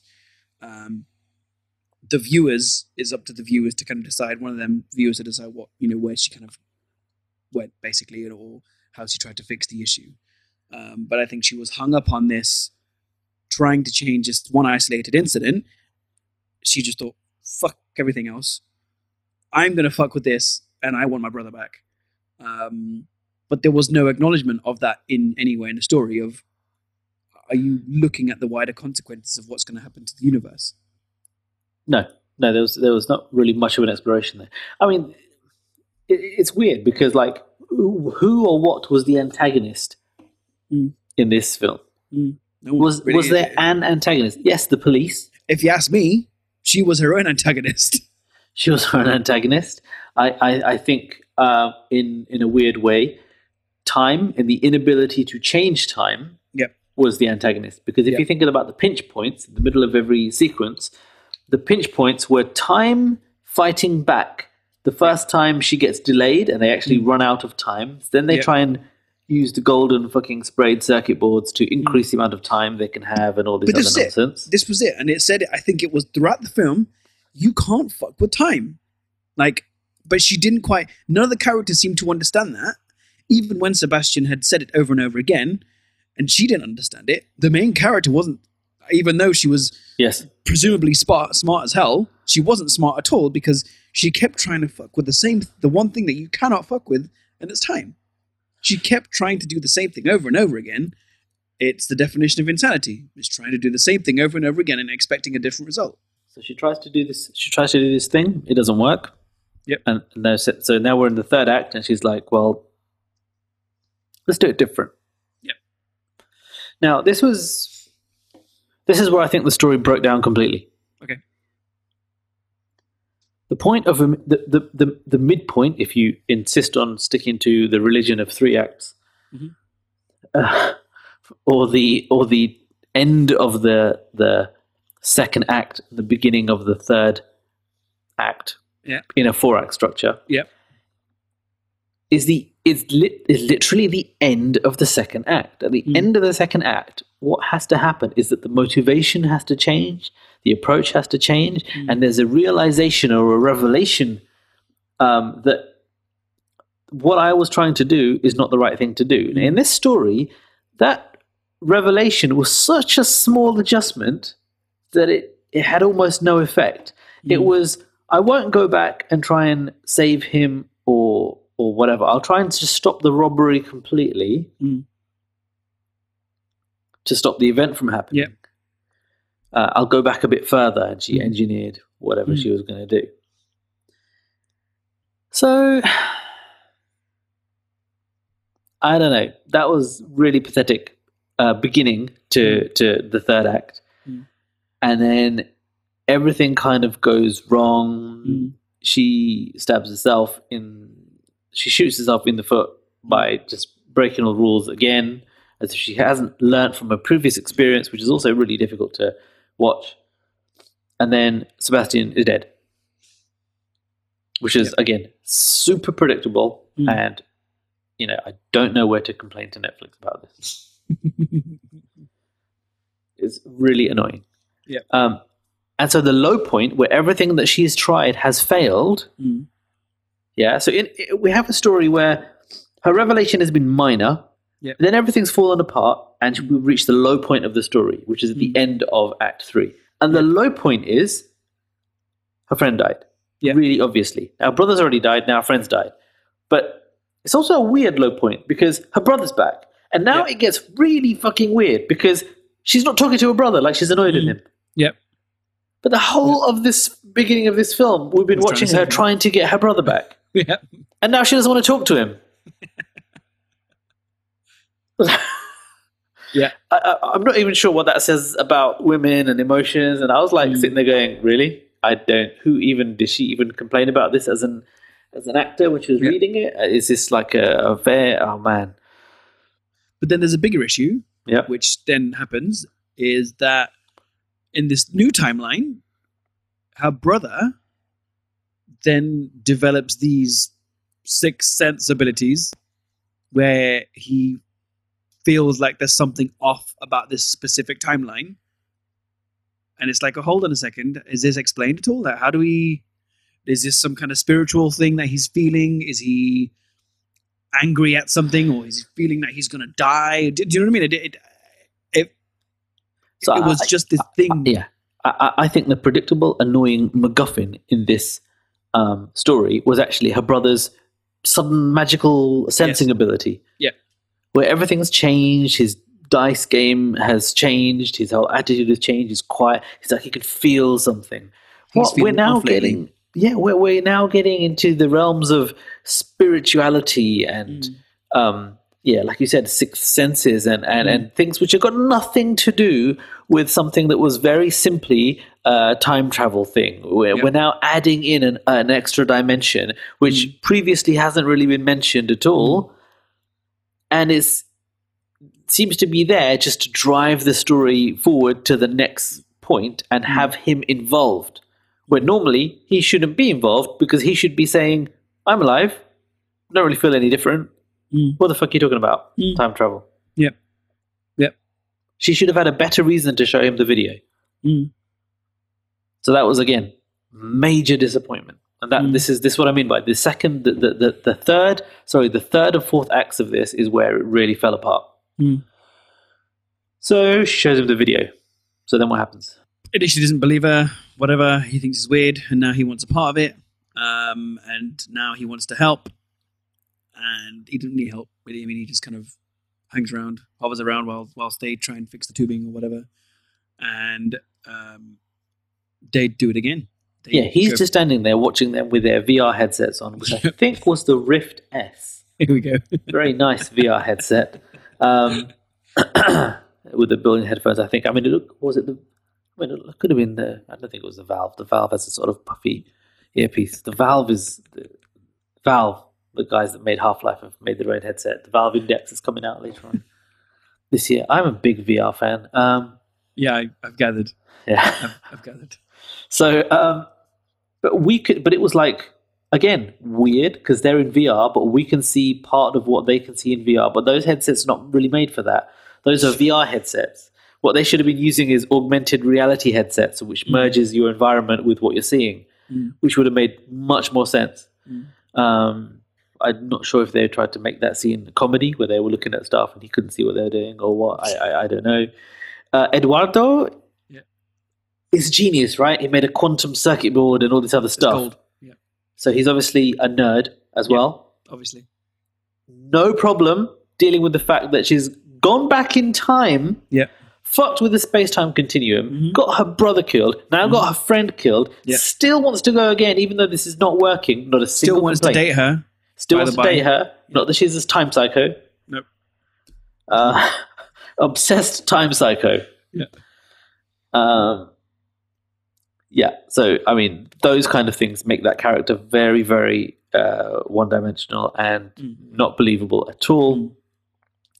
the viewers, is up to the viewers to kind of decide, one of them viewers to decide what, where she kind of went basically, or how she tried to fix the issue. But I think she was hung up on this, trying to change just one isolated incident. She just thought, fuck everything else. I'm going to fuck with this, and I want my brother back. But there was no acknowledgement of that in any way in the story of, are you looking at the wider consequences of what's going to happen to the universe? No, there was not really much of an exploration there. I mean, it's weird because, like, who or what was the antagonist in this film? No, was there an antagonist? Yes, the police. If you ask me, she was her own antagonist. She was her own antagonist. I think in a weird way, time and the inability to change time was the antagonist. Because if you're thinking about the pinch points in the middle of every sequence, the pinch points were time fighting back. The first time she gets delayed and they actually run out of time. Then they try and use the golden fucking sprayed circuit boards to increase the amount of time they can have and all this other nonsense. This was it. And it said, I think it was throughout the film, you can't fuck with time. Like, but she didn't quite, none of the characters seemed to understand that. Even when Sebastian had said it over and over again, and she didn't understand it. The main character wasn't, even though she was presumably smart as hell, she wasn't smart at all, because she kept trying to fuck with the one thing that you cannot fuck with, and it's time. She kept trying to do the same thing over and over again. It's the definition of insanity. It's trying to do the same thing over and over again and expecting a different result. So she tries to do this thing, it doesn't work. Yep. And so now we're in the third act, and she's like, well, let's do it different. Yep. Now, this is where I think the story broke down completely. Okay. The point of the midpoint, if you insist on sticking to the religion of three acts, or the end of the second act, the beginning of the third act, in a 4-act structure, is literally the end of the second act. At the end of the second act, what has to happen is that the motivation has to change. The approach has to change, and there's a realization or a revelation that what I was trying to do is not the right thing to do. Now, in this story, that revelation was such a small adjustment that it had almost no effect. It was, I won't go back and try and save him or whatever. I'll try and just stop the robbery completely to stop the event from happening. Yep. I'll go back a bit further, and she engineered whatever she was going to do. So, I don't know. That was really pathetic beginning to the third act. And then everything kind of goes wrong. She stabs herself she shoots herself in the foot by just breaking all the rules again, as if she hasn't learned from her previous experience, which is also really difficult to watch. and then Sebastian is dead, which is, again, super predictable. Mm. And, you know, I don't know where to complain to Netflix about this. It's really annoying. Yeah. And so the low point where everything that she's tried has failed. Mm. Yeah. So we have a story where her revelation has been minor. Yep. Then everything's fallen apart and we've reached the low point of the story, which is at the end of Act 3. And the low point is her friend died. Yep. Really obviously. Now, her brother's already died. Now her friend's died. But it's also a weird low point because her brother's back. And now it gets really fucking weird because she's not talking to her brother like she's annoyed at him. Yep. But the whole of this beginning of this film, we've been watching her trying to get her brother back. Yeah. And now she doesn't want to talk to him. Yeah. I'm not even sure what that says about women and emotions. And I was like sitting there going, really? Did she even complain about this as an actor when she was reading it? Is this like a fair? Oh, man. But then there's a bigger issue, which then happens, is that in this new timeline, her brother then develops these sixth sense abilities where he feels like there's something off about this specific timeline. And it's like, oh, hold on a second. Is this explained at all? Is this some kind of spiritual thing that he's feeling? Is he angry at something, or is he feeling that he's going to die? Do you know what I mean? So it was just this thing. I think the predictable, annoying MacGuffin in this story was actually her brother's sudden magical sensing ability. Yeah. Where everything's changed, his dice game has changed, his whole attitude has changed, he's quiet, he's like he could feel something. We're now getting into the realms of spirituality and like you said, sixth senses and things which have got nothing to do with something that was very simply a time travel thing. We're now adding in an extra dimension, which previously hasn't really been mentioned at all. Mm. And it seems to be there just to drive the story forward to the next point and have him involved. Where normally he shouldn't be involved because he should be saying, I'm alive, don't really feel any different. What the fuck are you talking about? Time travel. Yep. She should have had a better reason to show him the video. So that was, again, major disappointment. And that this is what I mean by the third and fourth acts of this is where it really fell apart. So she shows him the video. So then what happens? Initially doesn't believe her, whatever, he thinks is weird, and now he wants a part of it. And now he wants to help. And he didn't need help, really. I mean, he just kind of hovers around whilst they try and fix the tubing or whatever. And they do it again. He's just standing there watching them with their VR headsets on, which I think was the Rift S. Here we go. Very nice VR headset. With the built-in headphones, I think. I mean, it could have been the... I don't think it was the Valve. The Valve has a sort of puffy earpiece. The Valve is... The guys that made Half-Life have made their own headset. The Valve Index is coming out later on this year. I'm a big VR fan. I've gathered. Yeah, I've gathered. So, but it was like, again, weird because they're in VR, but we can see part of what they can see in VR. But those headsets are not really made for that. Those are VR headsets. What they should have been using is augmented reality headsets, which merges your environment with what you're seeing, which would have made much more sense. I'm not sure if they tried to make that scene comedy where they were looking at stuff and he couldn't see what they were doing or what. I don't know. Eduardo is genius, right? He made a quantum circuit board and all this other stuff. Yeah. So he's obviously a nerd as well. Obviously. No problem dealing with the fact that she's gone back in time, fucked with the space-time continuum, got her brother killed, now got her friend killed, still wants to go again even though this is not working, not a single Still wants complaint. To date her. Still wants to date her. Not that she's this time psycho. Nope. Obsessed time psycho. Yeah. So, I mean, those kind of things make that character very, very one-dimensional and not believable at all.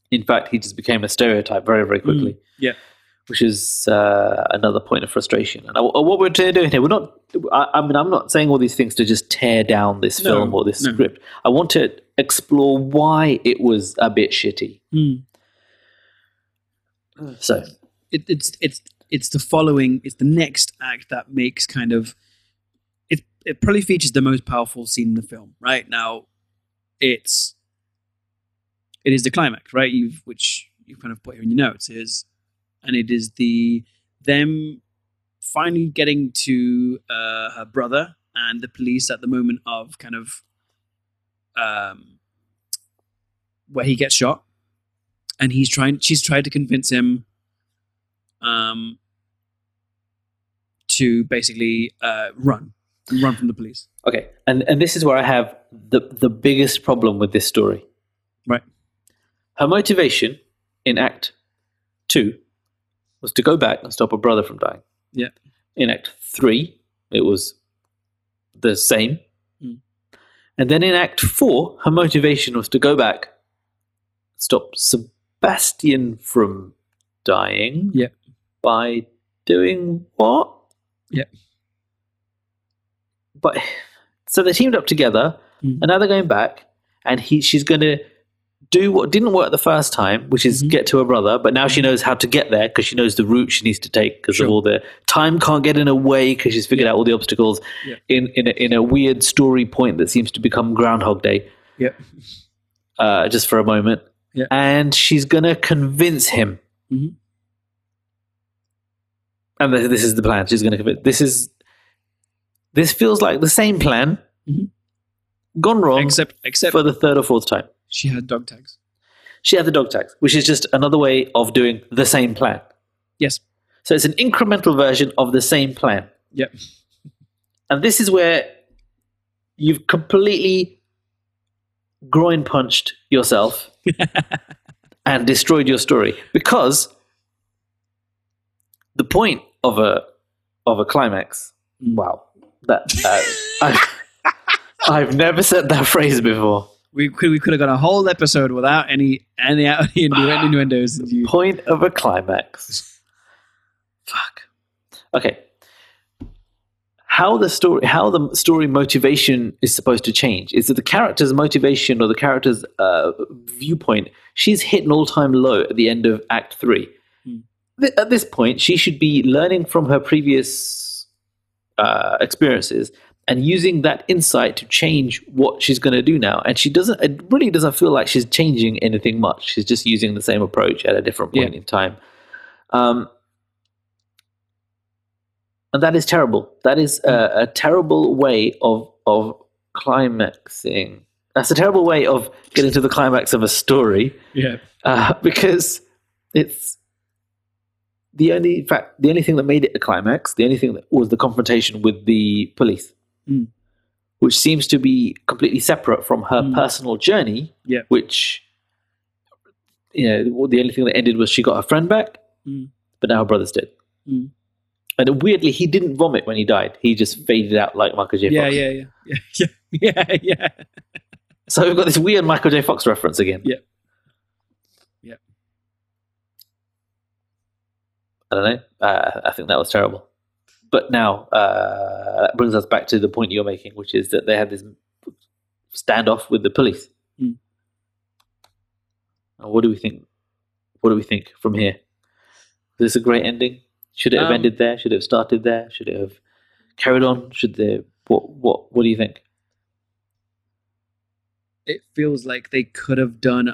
In fact, he just became a stereotype very, very quickly. Yeah. which is another point of frustration. And what we're doing here, I'm not saying all these things to just tear down this film or this script. I want to explore why it was a bit shitty. Mm. So it's the following. It's the next act that makes kind of it. It probably features the most powerful scene in the film. Right now, it is the climax. Right, which you kind of put here in your notes is. And it is them finally getting to her brother and the police at the moment of kind of where he gets shot, and she's tried to convince him to basically run from the police. Okay, and this is where I have the biggest problem with this story. Right, her motivation in Act 2. Was to go back and stop her brother from dying. Yeah. In Act 3, it was the same. Mm. And then in Act 4, her motivation was to go back, stop Sebastian from dying. Yeah. By doing what? Yeah. But so they teamed up together, and now they're going back, and she's going to do what didn't work the first time, which is get to her brother, but now she knows how to get there because she knows the route she needs to take because of all the time can't get in her way because she's figured out all the obstacles in a weird story point that seems to become Groundhog Day. Yep. Just for a moment. Yep. And she's going to convince him. Mm-hmm. And this is the plan. She's going to convince. This feels like the same plan gone wrong except for the third or fourth time. She had dog tags. She had the dog tags, which is just another way of doing the same plan. Yes. So it's an incremental version of the same plan. Yep. And this is where you've completely groin punched yourself and destroyed your story. Because the point of a climax, wow, that I've never said that phrase before. We could have got a whole episode without any innuendos. The point of a climax. Fuck. Okay. How the story motivation is supposed to change is that the character's motivation or the character's viewpoint. She's hit an all-time low at the end of Act 3. Mm. At this point, she should be learning from her previous experiences. And using that insight to change what she's going to do now. And she doesn't, it really doesn't feel like she's changing anything much. She's just using the same approach at a different point in time. And that is terrible. That is a terrible way of climaxing. That's a terrible way of getting to the climax of a story. Yeah. Because it's the only thing that made it a climax, the only thing that was the confrontation with the police. Mm. Which seems to be completely separate from her personal journey, which, you know, the only thing that ended was she got her friend back, but now her brother's dead. Mm. And weirdly, he didn't vomit when he died. He just faded out like Michael J. Fox. Yeah. So we've got this weird Michael J. Fox reference again. Yeah. I don't know. I think that was terrible. But now, that brings us back to the point you're making, which is that they had this standoff with the police. Mm. And what do we think? What do we think from here? Is this a great ending? Should it have ended there? Should it have started there? Should it have carried on? Should they? What do you think? It feels like they could have done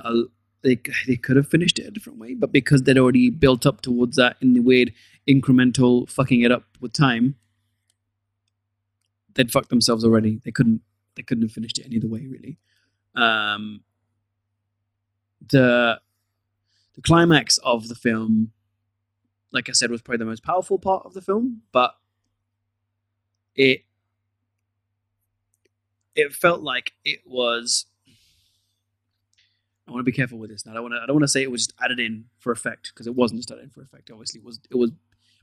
They could have finished it a different way, but because they'd already built up towards that in the weird incremental fucking it up with time, they'd fucked themselves already. They couldn't have finished it any other way, really. The climax of the film, like I said, was probably the most powerful part of the film, but it felt like it was. I want to be careful with this now. I don't want to say it was just added in for effect, because it wasn't just added in for effect. Obviously, it was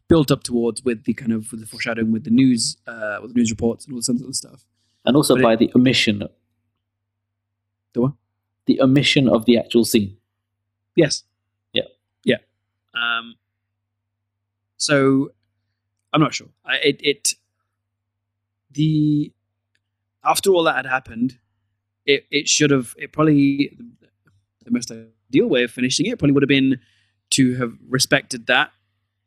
built up towards with the kind of with the foreshadowing, with the news reports and all this other stuff, and also by the omission. The what? The omission of the actual scene. Yes. Yeah. Yeah. So I'm not sure. After all that had happened, it probably the most ideal way of finishing it probably would have been to have respected that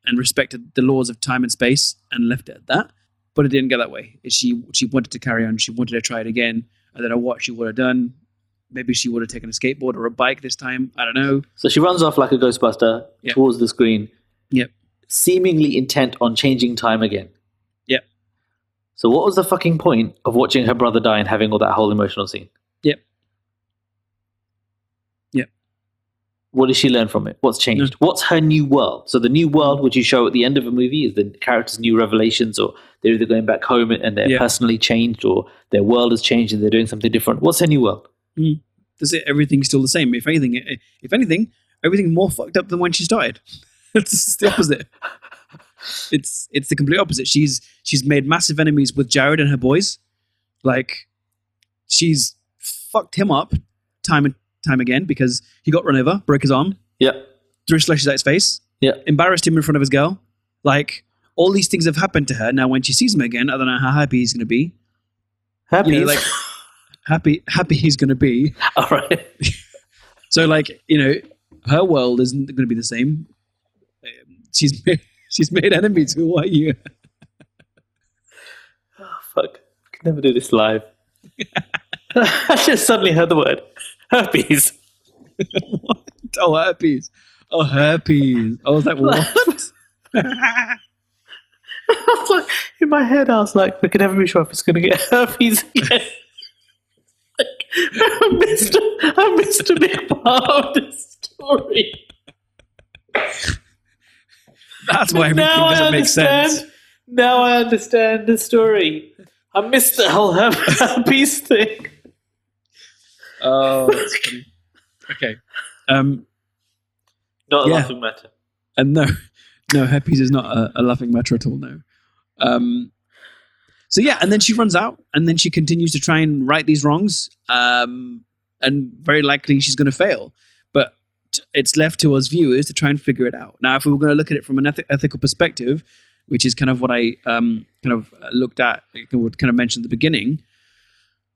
and respected the laws of time and space and left it at that. But it didn't go that way. She wanted to carry on. She wanted to try it again. I don't know what she would have done. Maybe she would have taken a skateboard or a bike this time. I don't know. So she runs off like a Ghostbuster towards the screen. Yep. Seemingly intent on changing time again. Yep. So what was the fucking point of watching her brother die and having all that whole emotional scene? Yep. Yep. What did she learn from it? What's changed? No. What's her new world? So the new world, which you show at the end of a movie, is the character's new revelations, or they're either going back home and they're personally changed, or their world has changed and they're doing something different. What's her new world? Mm. Everything's still the same. If anything, everything more fucked up than when she started. It's the opposite. It's the complete opposite. She's made massive enemies with Jared and her boys. Like, she's fucked him up time and time again because he got run over, broke his arm, threw slashes at his face, embarrassed him in front of his girl. Like, all these things have happened to her. Now when she sees him again, I don't know how happy he's going to be. Happy, you know, like happy he's going to be. All right. So, like, you know, her world isn't going to be the same. She's made enemies. Who are you? Oh, fuck! I could never do this live. I just suddenly heard the word herpes. What? Oh, herpes! Oh, herpes! I was like, what? I was like, in my head, I was like, we could never be sure if it's going to get herpes again. Like, I missed a big part of the story. That's why everything doesn't make sense. Now I understand the story. I missed the whole herpes thing. Oh, that's funny. Okay. Not a laughing matter. And no, herpes is not a laughing matter at all, no. So yeah, and then she runs out, and then she continues to try and right these wrongs, and very likely she's going to fail. It's left to us viewers to try and figure it out. Now, if we were going to look at it from an ethical perspective, which is kind of what I looked at, kind of mentioned at the beginning.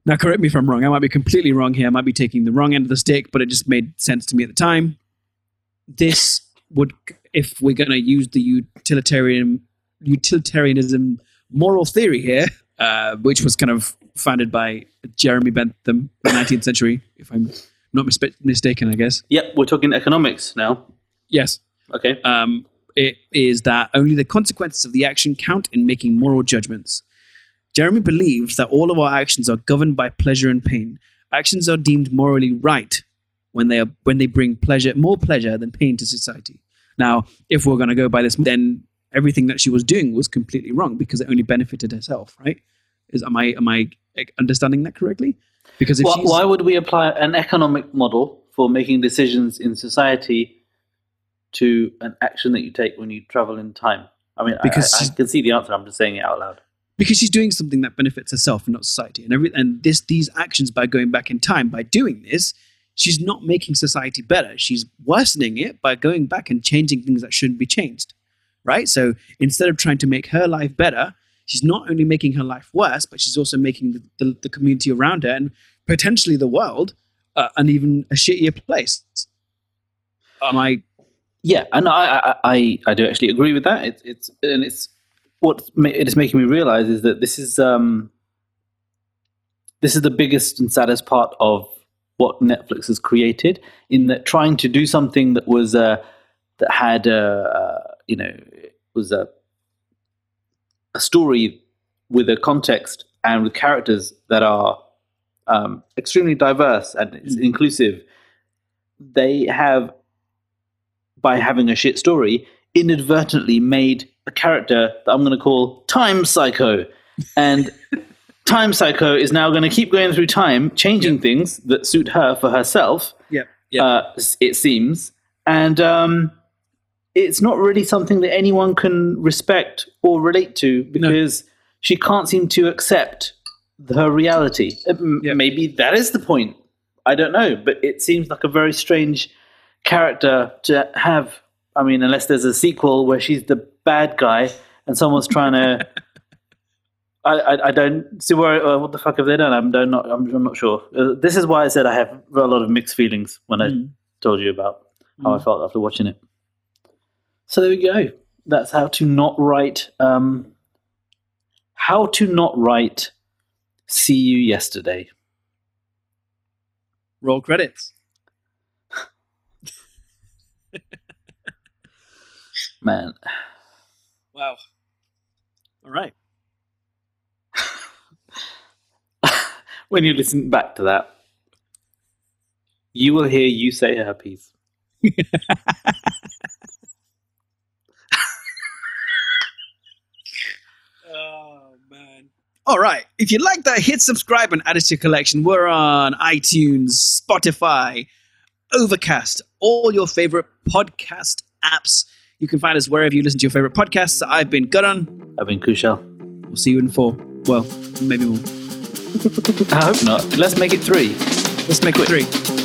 Now, correct me if I'm wrong. I might be completely wrong here. I might be taking the wrong end of the stick, but it just made sense to me at the time. This would, if we're going to use the utilitarianism moral theory here, which was kind of founded by Jeremy Bentham in the 19th century, if I'm not mistaken, I guess. Yep, we're talking economics now. Yes. Okay. It is that only the consequences of the action count in making moral judgments. Jeremy believes that all of our actions are governed by pleasure and pain. Actions are deemed morally right when they bring more pleasure than pain to society. Now, if we're going to go by this, then everything that she was doing was completely wrong because it only benefited herself, right? Am I understanding that correctly? Because why would we apply an economic model for making decisions in society to an action that you take when you travel in time? I mean, because I can see the answer. I'm just saying it out loud. Because she's doing something that benefits herself and not society. And these actions, by going back in time, by doing this, she's not making society better. She's worsening it by going back and changing things that shouldn't be changed, right? So instead of trying to make her life better, she's not only making her life worse, but she's also making the community around her and potentially the world an even a shittier place. Yeah, and I do actually agree with that. It's what it is making me realize is that this is the biggest and saddest part of what Netflix has created, in that trying to do something that was a story with a context and with characters that are extremely diverse and inclusive. They have, by having a shit story, inadvertently made a character that I'm going to call Time Psycho. And Time Psycho is now going to keep going through time, changing things that suit her for herself, it seems. And it's not really something that anyone can respect or relate to because she can't seem to accept her reality. Maybe that is the point. I don't know, but it seems like a very strange character to have I mean, unless there's a sequel where she's the bad guy and someone's trying to. I don't see where what the fuck have they done? I'm not sure. This is why I said I have a lot of mixed feelings when I told you about how I felt after watching it. So there we go. That's how to not write. How to not write. See you yesterday. Roll credits. Man. Wow. All right. When you listen back to that, you will hear you say her piece. Oh, man. All right. If you like that, hit subscribe and add it to your collection. We're on iTunes, Spotify, Overcast, all your favorite podcast apps. You can find us wherever you listen to your favorite podcasts. I've been Gurun. I've been Kushal. We'll see you in 4. Well, maybe more. I hope not. Let's make it 3. Let's make it 3.